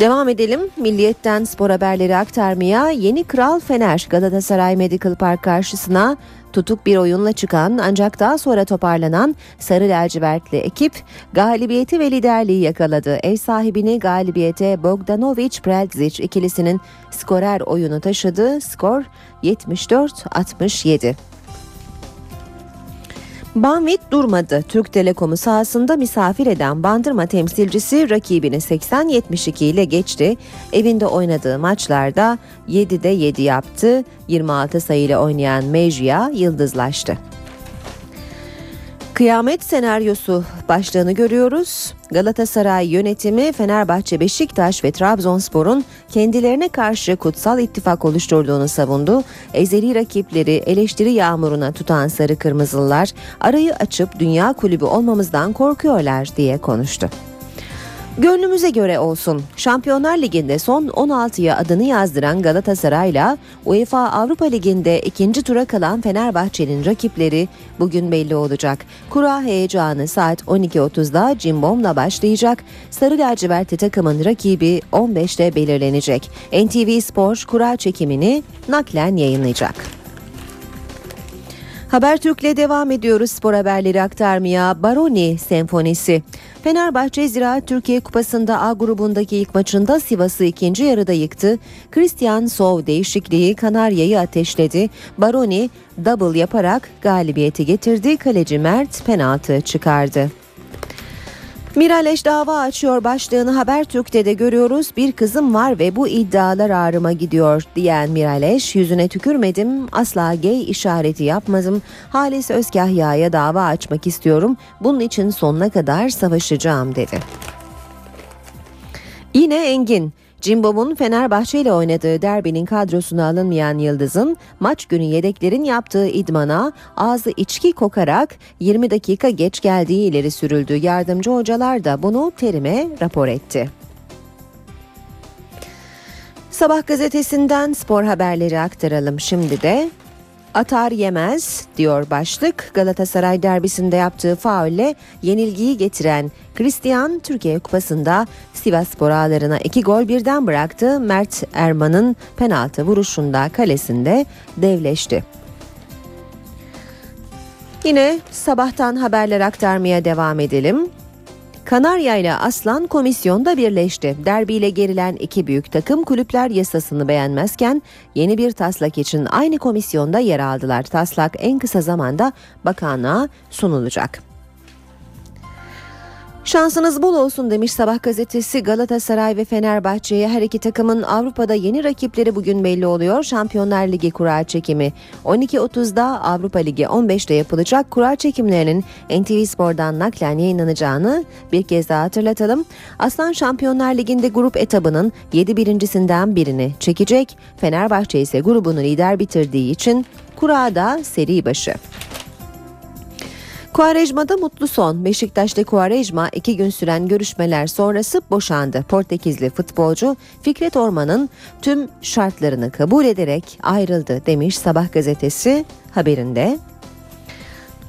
Devam edelim. Milliyet'ten spor haberleri aktarmaya. Yeni Kral Fener Galatasaray Medical Park karşısına tutuk bir oyunla çıkan ancak daha sonra toparlanan sarı lacivertli ekip galibiyeti ve liderliği yakaladı. Ev sahibini galibiyete Bogdanovic-Prelzic ikilisinin skorer oyunu taşıdı. Skor 74-67. Banvit durmadı. Türk Telekom'u sahasında misafir eden Bandırma temsilcisi rakibini 80-72 ile geçti. Evinde oynadığı maçlarda 7'de 7 yaptı. 26 sayı ile oynayan Mejia yıldızlaştı. Kıyamet senaryosu başlığını görüyoruz. Galatasaray yönetimi Fenerbahçe, Beşiktaş ve Trabzonspor'un kendilerine karşı kutsal ittifak oluşturduğunu savundu. Ezeli rakipleri eleştiri yağmuruna tutan sarı kırmızılılar arayı açıp dünya kulübü olmamızdan korkuyorlar diye konuştu. Gönlümüze göre olsun. Şampiyonlar Ligi'nde son 16'ya adını yazdıran Galatasaray'la UEFA Avrupa Ligi'nde ikinci tura kalan Fenerbahçe'nin rakipleri bugün belli olacak. Kura heyecanı saat 12.30'da Cimbom'la başlayacak. Sarı lacivertli takımın rakibi 15'te belirlenecek. NTV Spor kura çekimini naklen yayınlayacak. Habertürk'le devam ediyoruz spor haberleri aktarmaya. Baroni senfonisi. Fenerbahçe Ziraat Türkiye Kupası'nda A grubundaki ilk maçında Sivas'ı ikinci yarıda yıktı. Cristian Sow değişikliği Kanarya'yı ateşledi. Baroni double yaparak galibiyeti getirdi. Kaleci Mert penaltı çıkardı. Miraleş dava açıyor başlığını Habertürk'te de görüyoruz. Bir kızım var ve bu iddialar ağrıma gidiyor diyen Miraleş, yüzüne tükürmedim, asla gay işareti yapmadım. Halis Özkahya'ya dava açmak istiyorum. Bunun için sonuna kadar savaşacağım dedi. Yine Engin, Cimbom'un Fenerbahçe ile oynadığı derbinin kadrosuna alınmayan Yıldız'ın maç günü yedeklerin yaptığı idmana ağzı içki kokarak 20 dakika geç geldiği ileri sürüldü. Yardımcı hocalar da bunu terime rapor etti. Sabah gazetesinden spor haberleri aktaralım şimdi de. Atar yemez diyor başlık. Galatasaray derbisinde yaptığı faulle yenilgiyi getiren Cristian, Türkiye Kupası'nda Sivasspor ağlarına 2 gol birden bıraktı. Mert Erman'ın penaltı vuruşunda kalesinde devleşti. Yine sabahtan haberler aktarmaya devam edelim. Kanarya ile Aslan komisyonda birleşti. Derbiyle gerilen iki büyük takım kulüpler yasasını beğenmezken yeni bir taslak için aynı komisyonda yer aldılar. Taslak en kısa zamanda bakanlığa sunulacak. Şansınız bol olsun demiş Sabah gazetesi Galatasaray ve Fenerbahçe'ye. Her iki takımın Avrupa'da yeni rakipleri bugün belli oluyor. Şampiyonlar Ligi kura çekimi 12.30'da, Avrupa Ligi 15'te yapılacak. Kura çekimlerinin NTV Spor'dan naklen yayınlanacağını bir kez daha hatırlatalım. Aslan Şampiyonlar Ligi'nde grup etabının 7 birincisinden birini çekecek. Fenerbahçe ise grubunu lider bitirdiği için kurada seri başı. Quaresma'da mutlu son. Beşiktaş'ta Quaresma 2 gün süren görüşmeler sonrası boşandı. Portekizli futbolcu Fikret Orman'ın tüm şartlarını kabul ederek ayrıldı demiş Sabah gazetesi haberinde.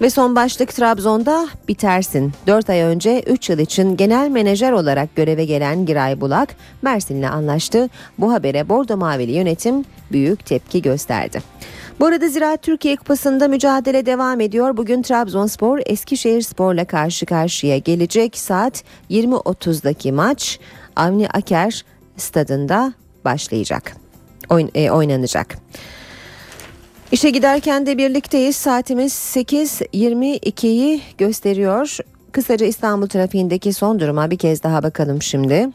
Ve son başlık Trabzon'da bitersin. 4 ay önce 3 yıl için genel menajer olarak göreve gelen Giray Bulak Mersin'le anlaştı. Bu habere Bordo Mavili yönetim büyük tepki gösterdi. Bu arada Ziraat Türkiye Kupası'nda mücadele devam ediyor. Bugün Trabzonspor Eskişehirspor'la karşı karşıya gelecek. Saat 20.30'daki maç Avni Aker stadında başlayacak. Oynanacak. İşe giderken de birlikteyiz. Saatimiz 8.22'yi gösteriyor. Kısaca İstanbul trafiğindeki son duruma bir kez daha bakalım şimdi.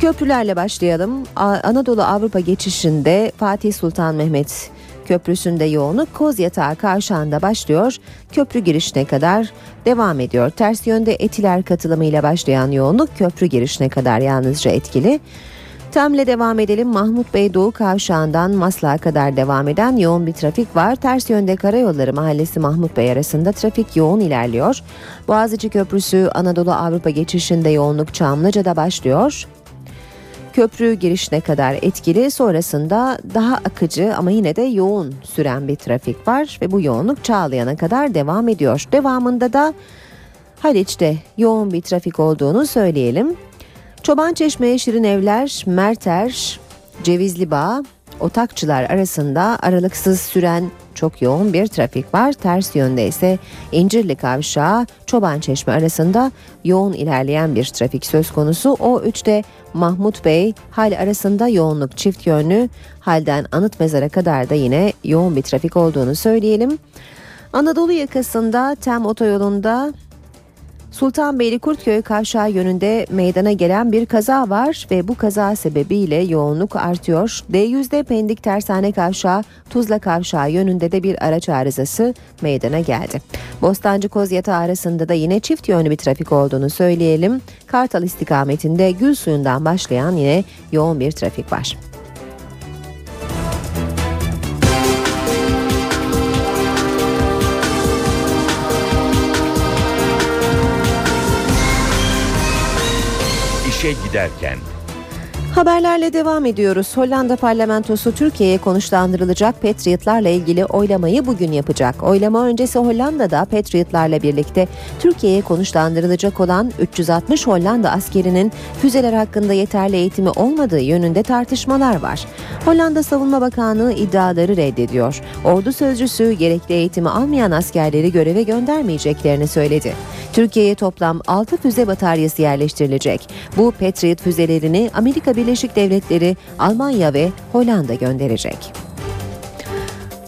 Köprülerle başlayalım. Anadolu Avrupa geçişinde Fatih Sultan Mehmet Köprüsü'nde yoğunluk Kozyatağı kavşağında başlıyor. Köprü girişine kadar devam ediyor. Ters yönde Etiler katılımıyla başlayan yoğunluk köprü girişine kadar yalnızca etkili. Tem'le devam edelim. Mahmut Bey Doğu kavşağından Maslak'a kadar devam eden yoğun bir trafik var. Ters yönde Karayolları Mahallesi Mahmut Bey arasında trafik yoğun ilerliyor. Boğaziçi Köprüsü Anadolu Avrupa geçişinde yoğunluk Çamlıca'da başlıyor. Köprü girişine kadar etkili, sonrasında daha akıcı ama yine de yoğun süren bir trafik var ve bu yoğunluk Çağlayan'a kadar devam ediyor. Devamında da Haliç'te yoğun bir trafik olduğunu söyleyelim. Çobançeşme, Şirinevler, Merter, Cevizlibağ, Otakçılar arasında aralıksız süren çok yoğun bir trafik var. Ters yönde ise İncirli Kavşağı, Çobançeşme arasında yoğun ilerleyen bir trafik söz konusu. O3'te Mahmut Bey Hal arasında yoğunluk çift yönlü. Hal'den Anıt Mezar'a kadar da yine yoğun bir trafik olduğunu söyleyelim. Anadolu yakasında Tem otoyolunda Sultanbeyli Kurtköy kavşağı yönünde meydana gelen bir kaza var ve bu kaza sebebiyle yoğunluk artıyor. D100'de Pendik Tersane kavşağı, Tuzla kavşağı yönünde de bir araç arızası meydana geldi. Bostancı Kozyatağı arasında da yine çift yönlü bir trafik olduğunu söyleyelim. Kartal istikametinde Gülsuyu'ndan başlayan yine yoğun bir trafik var. Giderken. Haberlerle devam ediyoruz. Hollanda parlamentosu Türkiye'ye konuşlandırılacak Patriot'larla ilgili oylamayı bugün yapacak. Oylama öncesi Hollanda'da Patriot'larla birlikte Türkiye'ye konuşlandırılacak olan 360 Hollanda askerinin füzeler hakkında yeterli eğitimi olmadığı yönünde tartışmalar var. Hollanda Savunma Bakanlığı iddiaları reddediyor. Ordu sözcüsü gerekli eğitimi almayan askerleri göreve göndermeyeceklerini söyledi. Türkiye'ye toplam 6 füze bataryası yerleştirilecek. Bu Patriot füzelerini Amerika Birleşik Devletleri, Almanya ve Hollanda gönderecek.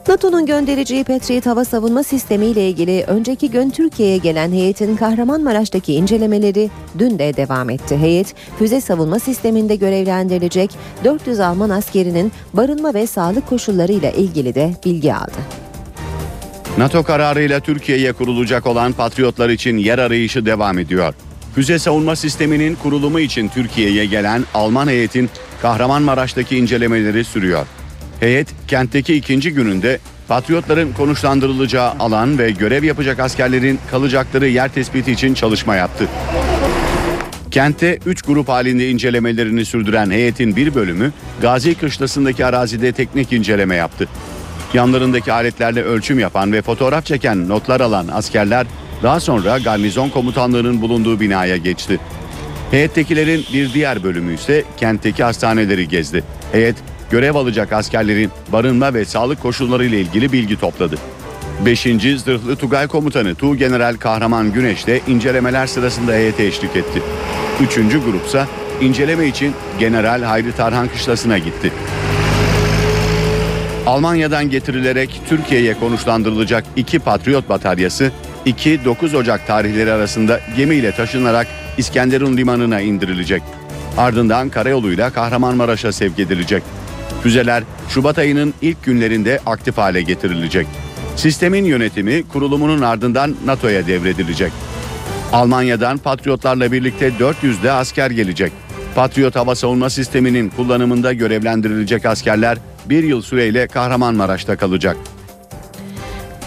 NATO'nun göndereceği Patriot hava savunma sistemi ile ilgili önceki gün Türkiye'ye gelen heyetin Kahramanmaraş'taki incelemeleri dün de devam etti. Heyet, füze savunma sisteminde görevlendirilecek 400 Alman askerinin barınma ve sağlık koşullarıyla ilgili de bilgi aldı. NATO kararıyla Türkiye'ye kurulacak olan Patriotlar için yer arayışı devam ediyor. Füze savunma sisteminin kurulumu için Türkiye'ye gelen Alman heyetin Kahramanmaraş'taki incelemeleri sürüyor. Heyet, kentteki ikinci gününde Patriotların konuşlandırılacağı alan ve görev yapacak askerlerin kalacakları yer tespiti için çalışma yaptı. Kentte 3 grup halinde incelemelerini sürdüren heyetin bir bölümü Gazi Kışlası'ndaki arazide teknik inceleme yaptı. Yanlarındaki aletlerle ölçüm yapan ve fotoğraf çeken, notlar alan askerler daha sonra garnizon komutanlığının bulunduğu binaya geçti. Heyettekilerin bir diğer bölümü ise kentteki hastaneleri gezdi. Heyet, görev alacak askerlerin barınma ve sağlık koşulları ile ilgili bilgi topladı. 5. Zırhlı Tugay Komutanı Tuğ General Kahraman Güneş de incelemeler sırasında heyete eşlik etti. 3. grupsa inceleme için General Hayri Tarhan Kışlası'na gitti. Almanya'dan getirilerek Türkiye'ye konuşlandırılacak 2 Patriot bataryası 2-9 Ocak tarihleri arasında gemiyle taşınarak İskenderun limanına indirilecek. Ardından karayoluyla Kahramanmaraş'a sevk edilecek. Füzeler Şubat ayının ilk günlerinde aktif hale getirilecek. Sistemin yönetimi kurulumunun ardından NATO'ya devredilecek. Almanya'dan Patriotlarla birlikte 400'de asker gelecek. Patriot hava savunma sisteminin kullanımında görevlendirilecek askerler bir yıl süreyle Kahramanmaraş'ta kalacak.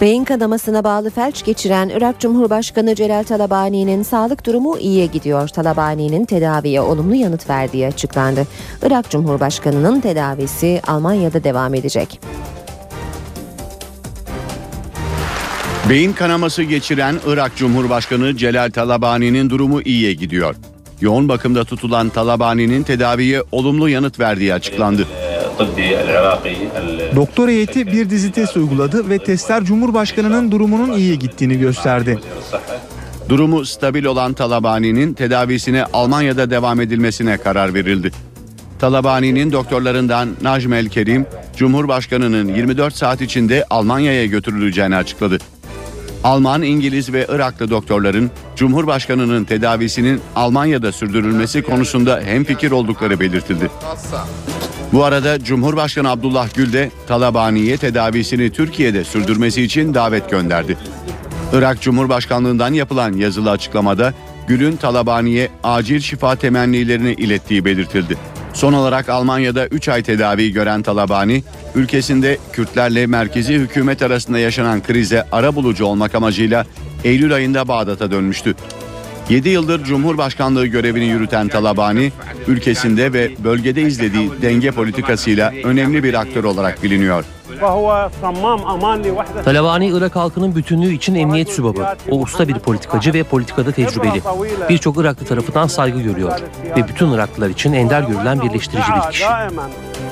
Beyin kanamasına bağlı felç geçiren Irak Cumhurbaşkanı Celal Talabani'nin sağlık durumu iyiye gidiyor. Talabani'nin tedaviye olumlu yanıt verdiği açıklandı. Irak Cumhurbaşkanı'nın tedavisi Almanya'da devam edecek. Beyin kanaması geçiren Irak Cumhurbaşkanı Celal Talabani'nin durumu iyiye gidiyor. Yoğun bakımda tutulan Talabani'nin tedaviye olumlu yanıt verdiği açıklandı. Doktor heyeti bir dizi test uyguladı ve testler Cumhurbaşkanı'nın durumunun iyiye gittiğini gösterdi. Durumu stabil olan Talabani'nin tedavisine Almanya'da devam edilmesine karar verildi. Talabani'nin doktorlarından Najm el-Kerim, Cumhurbaşkanı'nın 24 saat içinde Almanya'ya götürüleceğini açıkladı. Alman, İngiliz ve Iraklı doktorların Cumhurbaşkanı'nın tedavisinin Almanya'da sürdürülmesi konusunda hemfikir oldukları belirtildi. Bu arada Cumhurbaşkanı Abdullah Gül de Talabani'ye tedavisini Türkiye'de sürdürmesi için davet gönderdi. Irak Cumhurbaşkanlığından yapılan yazılı açıklamada Gül'ün Talabani'ye acil şifa temennilerini ilettiği belirtildi. Son olarak Almanya'da 3 ay tedavi gören Talabani, ülkesinde Kürtlerle merkezi hükümet arasında yaşanan krize arabulucu olmak amacıyla Eylül ayında Bağdat'a dönmüştü. 7 yıldır Cumhurbaşkanlığı görevini yürüten Talabani, ülkesinde ve bölgede izlediği denge politikasıyla önemli bir aktör olarak biliniyor. Talabani, Irak halkının bütünlüğü için emniyet sübabı. O usta bir politikacı ve politikada tecrübeli. Birçok Iraklı tarafından saygı görüyor ve bütün Iraklılar için ender görülen birleştirici bir kişi.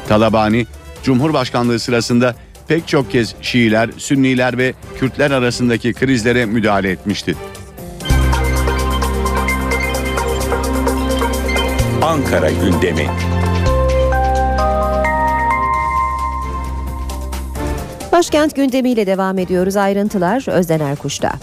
Talabani, Cumhurbaşkanlığı sırasında pek çok kez Şiiler, Sünniler ve Kürtler arasındaki krizlere müdahale etmişti. Ankara gündemi. Başkent gündemiyle devam ediyoruz. Ayrıntılar Özden Erkuş'ta.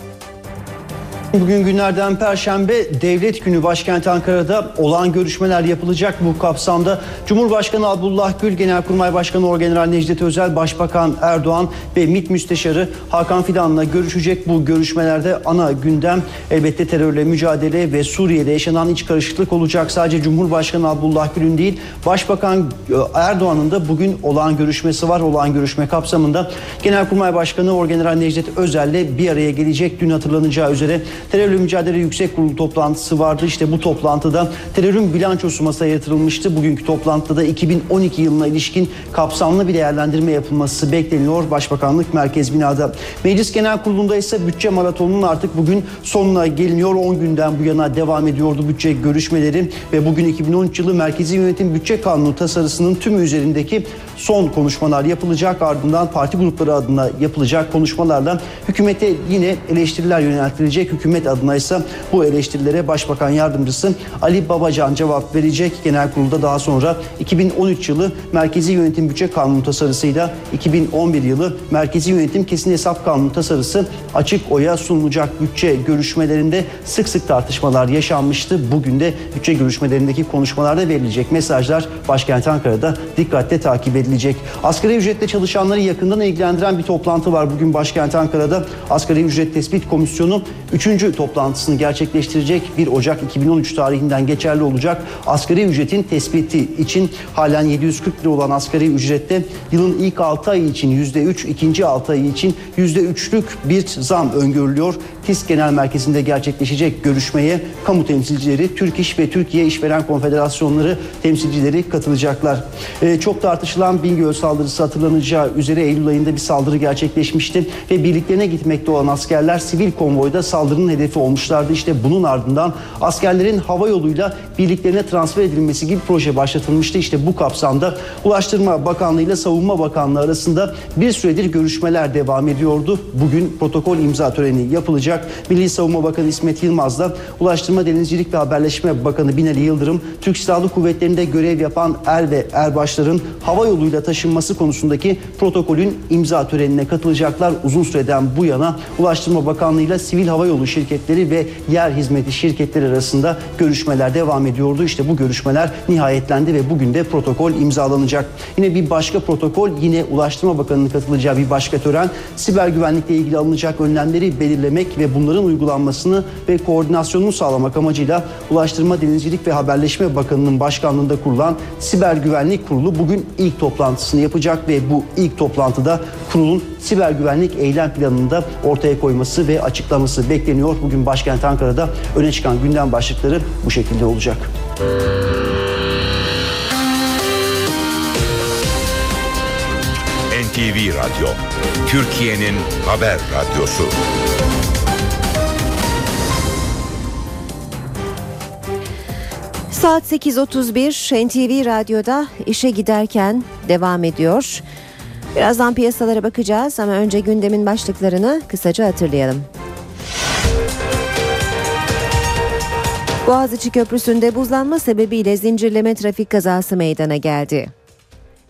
Bugün günlerden Perşembe, Devlet Günü. Başkent Ankara'da olağan görüşmeler yapılacak. Bu kapsamda Cumhurbaşkanı Abdullah Gül, Genelkurmay Başkanı Orgeneral Necdet Özel, Başbakan Erdoğan ve MİT Müsteşarı Hakan Fidan'la görüşecek. Bu görüşmelerde ana gündem elbette terörle mücadele ve Suriye'de yaşanan iç karışıklık olacak. Sadece Cumhurbaşkanı Abdullah Gül'ün değil, Başbakan Erdoğan'ın da bugün olağan görüşmesi var. Olağan görüşme kapsamında Genelkurmay Başkanı Orgeneral Necdet Özel'le bir araya gelecek. Dün hatırlanacağı üzere terörle mücadele yüksek kurulu toplantısı vardı. İşte bu toplantıda terörün bilançosu masaya yatırılmıştı. Bugünkü toplantıda da 2012 yılına ilişkin kapsamlı bir değerlendirme yapılması bekleniyor. Başbakanlık Merkez Binada. Meclis Genel Kurulu'nda ise bütçe maratonunun artık bugün sonuna geliniyor. 10 günden bu yana devam ediyordu bütçe görüşmeleri ve bugün 2013 yılı Merkezi Yönetim Bütçe Kanunu tasarısının tümü üzerindeki son konuşmalar yapılacak. Ardından parti grupları adına yapılacak konuşmalarla hükümete yine eleştiriler yöneltilecek. Hükümet hükümet adına ise bu eleştirilere Başbakan Yardımcısı Ali Babacan cevap verecek. Genel kurulda daha sonra 2013 yılı Merkezi Yönetim Bütçe Kanunu tasarısıyla 2011 yılı Merkezi Yönetim Kesin Hesap Kanunu tasarısı açık oya sunulacak. Bütçe görüşmelerinde sık sık tartışmalar yaşanmıştı. Bugün de bütçe görüşmelerindeki konuşmalarda verilecek mesajlar başkent Ankara'da dikkatle takip edilecek. Asgari ücretle çalışanları yakından ilgilendiren bir toplantı var. Bugün başkent Ankara'da Asgari Ücret Tespit Komisyonu 3. toplantısını gerçekleştirecek. 1 Ocak 2013 tarihinden geçerli olacak. Asgari ücretin tespiti için halen 740 lira olan asgari ücrette yılın ilk 6 ayı için %3, ikinci 6 ayı için %3'lük bir zam öngörülüyor. TİSK Genel Merkezi'nde gerçekleşecek görüşmeye kamu temsilcileri, Türk İş ve Türkiye İşveren Konfederasyonları temsilcileri katılacaklar. Çok tartışılan Bingöl saldırısı hatırlanacağı üzere Eylül ayında bir saldırı gerçekleşmişti ve birliklerine gitmekte olan askerler sivil konvoyda saldırının hedefi olmuşlardı. İşte bunun ardından askerlerin hava yoluyla birliklerine transfer edilmesi gibi proje başlatılmıştı. İşte bu kapsamda Ulaştırma Bakanlığı ile Savunma Bakanlığı arasında bir süredir görüşmeler devam ediyordu. Bugün protokol imza töreni yapılacak. Milli Savunma Bakanı İsmet Yılmaz'la Ulaştırma Denizcilik ve Haberleşme Bakanı Binali Yıldırım, Türk Silahlı Kuvvetleri'nde görev yapan er ve erbaşların hava yoluyla taşınması konusundaki protokolün imza törenine katılacaklar. Uzun süreden bu yana Ulaştırma Bakanlığı ile sivil havayolu şirketleri ve yer hizmeti şirketleri arasında görüşmeler devam ediyordu. İşte bu görüşmeler nihayetlendi ve bugün de protokol imzalanacak. Yine bir başka protokol, yine Ulaştırma Bakanı'nın katılacağı bir başka tören, siber güvenlikle ilgili alınacak önlemleri belirlemek ve bunların uygulanmasını ve koordinasyonunu sağlamak amacıyla Ulaştırma, Denizcilik ve Haberleşme Bakanı'nın başkanlığında kurulan Siber Güvenlik Kurulu bugün ilk toplantısını yapacak ve bu ilk toplantıda kurulun siber güvenlik eylem planını da ortaya koyması ve açıklaması bekleniyor. Bugün başkent Ankara'da öne çıkan gündem başlıkları bu şekilde olacak. NTV Radyo, Türkiye'nin haber radyosu. Saat 8.31 NTV Radyo'da işe giderken devam ediyor. Birazdan piyasalara bakacağız ama önce gündemin başlıklarını kısaca hatırlayalım. Boğaziçi Köprüsü'nde buzlanma sebebiyle zincirleme trafik kazası meydana geldi.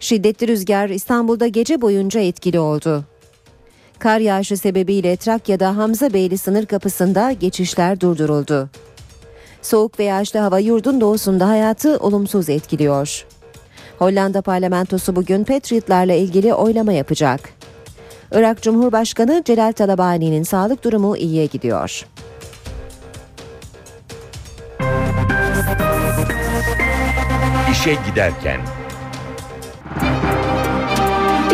Şiddetli rüzgar İstanbul'da gece boyunca etkili oldu. Kar yağışı sebebiyle Trakya'da Hamzabeyli sınır kapısında geçişler durduruldu. Soğuk ve yağışlı hava yurdun doğusunda hayatı olumsuz etkiliyor. Hollanda parlamentosu bugün Patriotlarla ilgili oylama yapacak. Irak Cumhurbaşkanı Celal Talabani'nin sağlık durumu iyiye gidiyor. İşe giderken.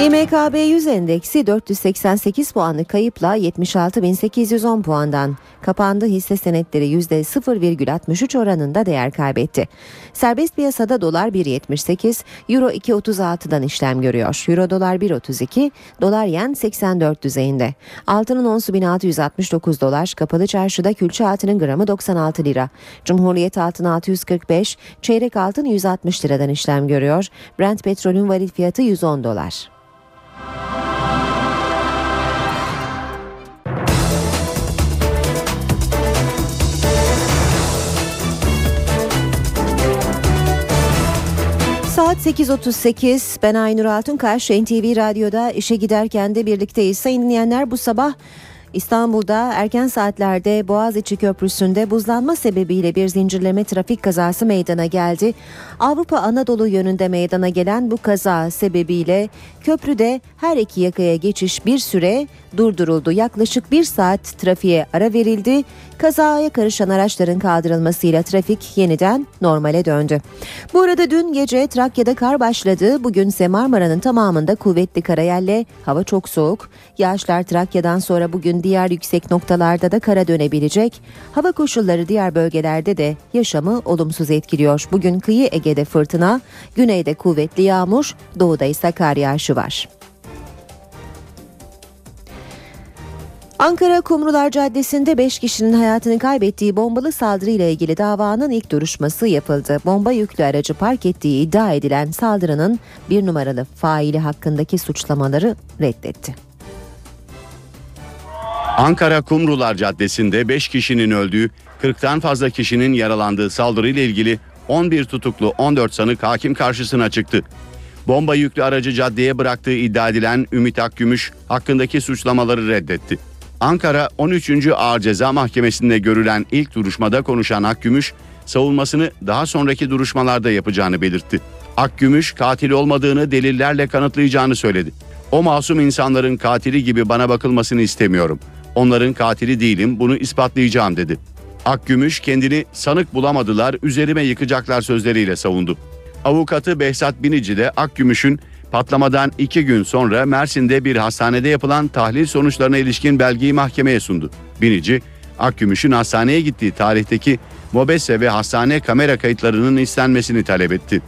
İMKB 100 endeksi 488 puanlık kayıpla 76.810 puandan kapandı. Hisse senetleri %0,63 oranında değer kaybetti. Serbest piyasada dolar 1.78, euro 2.36'dan işlem görüyor. Euro dolar 1.32, dolar yen 84 düzeyinde. Altının onsu $1.669, kapalı çarşıda külçe altının gramı 96 lira. Cumhuriyet altını 645, çeyrek altın 160 liradan işlem görüyor. Brent petrolün varil fiyatı $110. Saat 8.38, ben Aynur Altunkaş, NTV Radyo'da işe giderken de birlikteyiz. Sayın dinleyenler, bu sabah İstanbul'da erken saatlerde Boğaziçi Köprüsü'nde buzlanma sebebiyle bir zincirleme trafik kazası meydana geldi. Avrupa Anadolu yönünde meydana gelen bu kaza sebebiyle köprüde her iki yakaya geçiş bir süre durduruldu. Yaklaşık bir saat trafiğe ara verildi. Kazaya karışan araçların kaldırılmasıyla trafik yeniden normale döndü. Bu arada dün gece Trakya'da kar başladı. Bugünse Marmara'nın tamamında kuvvetli karayelle hava çok soğuk. Yağışlar Trakya'dan sonra bugün diğer yüksek noktalarda da kara dönebilecek. Hava koşulları diğer bölgelerde de yaşamı olumsuz etkiliyor. Bugün kıyı Ege'de fırtına, güneyde kuvvetli yağmur, doğuda ise kar yağışı var. Ankara Kumrular Caddesi'nde 5 kişinin hayatını kaybettiği bombalı saldırıyla ilgili davanın ilk duruşması yapıldı. Bomba yüklü aracı park ettiği iddia edilen saldırının 1 numaralı faili hakkındaki suçlamaları reddetti. Ankara Kumrular Caddesi'nde 5 kişinin öldüğü, 40'tan fazla kişinin yaralandığı saldırıyla ilgili 11 tutuklu 14 sanık hakim karşısına çıktı. Bomba yüklü aracı caddeye bıraktığı iddia edilen Ümit Akgümüş hakkındaki suçlamaları reddetti. Ankara 13. Ağır Ceza Mahkemesi'nde görülen ilk duruşmada konuşan Akgümüş, savunmasını daha sonraki duruşmalarda yapacağını belirtti. Akgümüş katil olmadığını delillerle kanıtlayacağını söyledi. O masum insanların katili gibi bana bakılmasını istemiyorum. Onların katili değilim, bunu ispatlayacağım dedi. Akgümüş kendini sanık bulamadılar, üzerime yıkacaklar sözleriyle savundu. Avukatı Behzat Binici de Akgümüş'ün patlamadan 2 gün sonra Mersin'de bir hastanede yapılan tahlil sonuçlarına ilişkin belgeyi mahkemeye sundu. Binici, Akgümüş'ün hastaneye gittiği tarihteki mobese ve hastane kamera kayıtlarının istenmesini talep etti.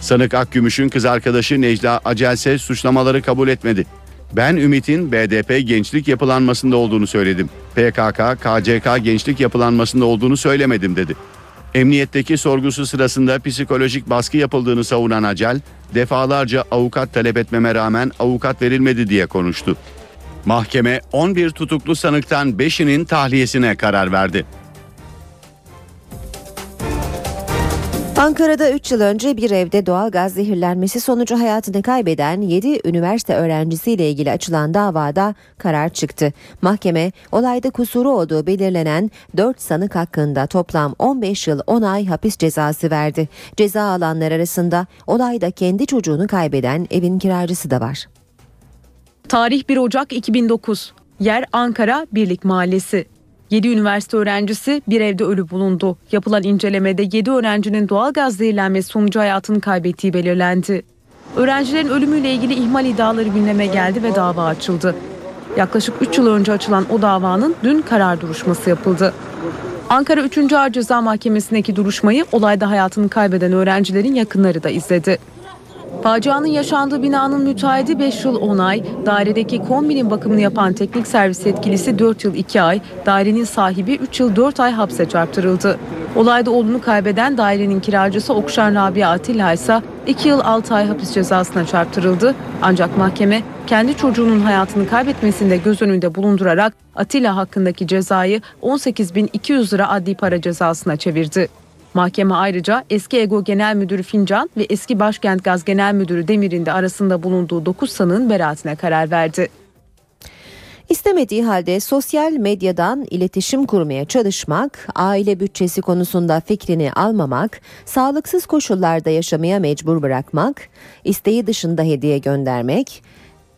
Sanık Akgümüş'ün kız arkadaşı Necla Acelse suçlamaları kabul etmedi. Ben Ümit'in BDP gençlik yapılanmasında olduğunu söyledim. PKK, KCK gençlik yapılanmasında olduğunu söylemedim dedi. Emniyetteki sorgusu sırasında psikolojik baskı yapıldığını savunan Acel, defalarca avukat talep etmeme rağmen avukat verilmedi diye konuştu. Mahkeme 11 tutuklu sanıktan 5'inin tahliyesine karar verdi. Ankara'da 3 yıl önce bir evde doğalgaz zehirlenmesi sonucu hayatını kaybeden 7 üniversite öğrencisiyle ilgili açılan davada karar çıktı. Mahkeme, olayda kusuru olduğu belirlenen 4 sanık hakkında toplam 15 yıl 10 ay hapis cezası verdi. Ceza alanlar arasında olayda kendi çocuğunu kaybeden evin kiracısı da var. Tarih 1 Ocak 2009. Yer Ankara Birlik Mahallesi. 7 üniversite öğrencisi bir evde ölü bulundu. Yapılan incelemede 7 öğrencinin doğalgaz zehirlenmesi sonucu hayatını kaybettiği belirlendi. Öğrencilerin ölümüyle ilgili ihmal iddiaları gündeme geldi ve dava açıldı. Yaklaşık 3 yıl önce açılan o davanın dün karar duruşması yapıldı. Ankara 3. Ağır Ceza Mahkemesi'ndeki duruşmayı olayda hayatını kaybeden öğrencilerin yakınları da izledi. Facianın yaşandığı binanın müteahhidi 5 yıl 10 ay, dairedeki kombinin bakımını yapan teknik servis yetkilisi 4 yıl 2 ay, dairenin sahibi 3 yıl 4 ay hapse çarptırıldı. Olayda oğlunu kaybeden dairenin kiracısı Okşan Rabia Atilla ise 2 yıl 6 ay hapis cezasına çarptırıldı. Ancak mahkeme kendi çocuğunun hayatını kaybetmesini de göz önünde bulundurarak Atilla hakkındaki cezayı 18.200 lira adli para cezasına çevirdi. Mahkeme ayrıca eski EGO Genel Müdürü Fincan ve eski Başkent Gaz Genel Müdürü Demir'in de arasında bulunduğu 9 sanığın beraatine karar verdi. İstemediği halde sosyal medyadan iletişim kurmaya çalışmak, aile bütçesi konusunda fikrini almamak, sağlıksız koşullarda yaşamaya mecbur bırakmak, isteği dışında hediye göndermek,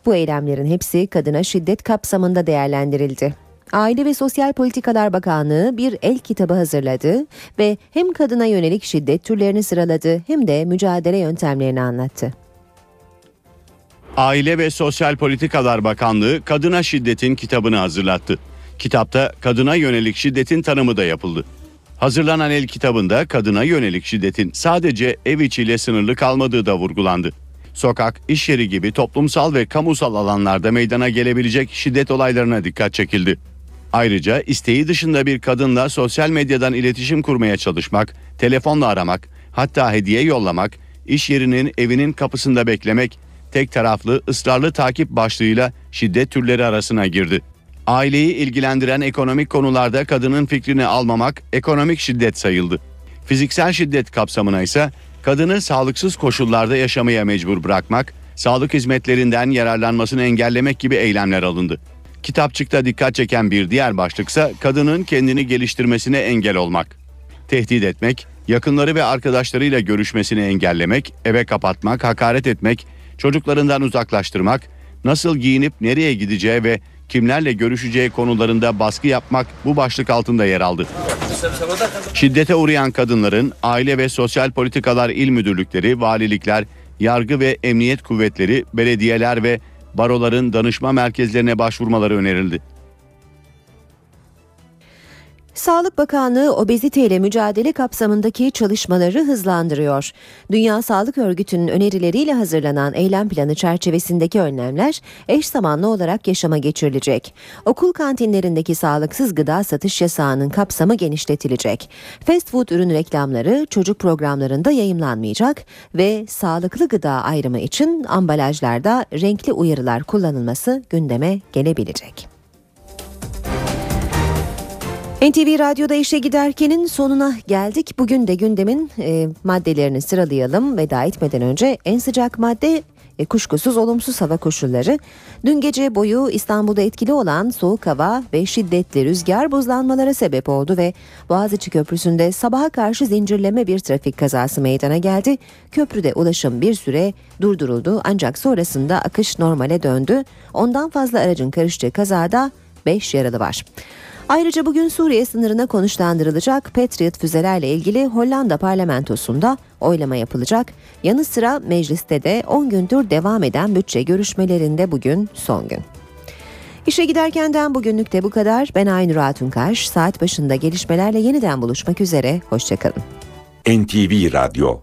bu eylemlerin hepsi kadına şiddet kapsamında değerlendirildi. Aile ve Sosyal Politikalar Bakanlığı bir el kitabı hazırladı ve hem kadına yönelik şiddet türlerini sıraladı hem de mücadele yöntemlerini anlattı. Aile ve Sosyal Politikalar Bakanlığı Kadına Şiddetin kitabını hazırlattı. Kitapta kadına yönelik şiddetin tanımı da yapıldı. Hazırlanan el kitabında kadına yönelik şiddetin sadece ev içiyle sınırlı kalmadığı da vurgulandı. Sokak, iş yeri gibi toplumsal ve kamusal alanlarda meydana gelebilecek şiddet olaylarına dikkat çekildi. Ayrıca isteği dışında bir kadınla sosyal medyadan iletişim kurmaya çalışmak, telefonla aramak, hatta hediye yollamak, iş yerinin, evinin kapısında beklemek, tek taraflı, ısrarlı takip başlığıyla şiddet türleri arasına girdi. Aileyi ilgilendiren ekonomik konularda kadının fikrini almamak ekonomik şiddet sayıldı. Fiziksel şiddet kapsamına ise kadını sağlıksız koşullarda yaşamaya mecbur bırakmak, sağlık hizmetlerinden yararlanmasını engellemek gibi eylemler alındı. Kitapçıkta dikkat çeken bir diğer başlıksa kadının kendini geliştirmesine engel olmak. Tehdit etmek, yakınları ve arkadaşlarıyla görüşmesini engellemek, eve kapatmak, hakaret etmek, çocuklarından uzaklaştırmak, nasıl giyinip nereye gideceği ve kimlerle görüşeceği konularında baskı yapmak bu başlık altında yer aldı. Şiddete uğrayan kadınların Aile ve Sosyal Politikalar İl Müdürlükleri, valilikler, yargı ve emniyet kuvvetleri, belediyeler ve baroların danışma merkezlerine başvurmaları önerildi. Sağlık Bakanlığı obeziteyle mücadele kapsamındaki çalışmaları hızlandırıyor. Dünya Sağlık Örgütü'nün önerileriyle hazırlanan eylem planı çerçevesindeki önlemler eş zamanlı olarak yaşama geçirilecek. Okul kantinlerindeki sağlıksız gıda satış yasağının kapsamı genişletilecek. Fast food ürün reklamları çocuk programlarında yayımlanmayacak ve sağlıklı gıda ayrımı için ambalajlarda renkli uyarılar kullanılması gündeme gelebilecek. NTV Radyo'da işe giderkenin sonuna geldik. Bugün de gündemin maddelerini sıralayalım. Veda etmeden önce en sıcak madde kuşkusuz olumsuz hava koşulları. Dün gece boyu İstanbul'da etkili olan soğuk hava ve şiddetli rüzgar buzlanmalara sebep oldu ve Boğaziçi Köprüsü'nde sabaha karşı zincirleme bir trafik kazası meydana geldi. Köprüde ulaşım bir süre durduruldu ancak sonrasında akış normale döndü. Ondan fazla aracın karıştığı kazada 5 yaralı var. Ayrıca bugün Suriye sınırına konuşlandırılacak Patriot füzelerle ilgili Hollanda parlamentosunda oylama yapılacak. Yanı sıra mecliste de 10 gündür devam eden bütçe görüşmelerinde bugün son gün. İşe giderkenden bugünlük de bu kadar. Ben Aynur Altunkaş. Saat başında gelişmelerle yeniden buluşmak üzere. Hoşçakalın. NTV Radyo.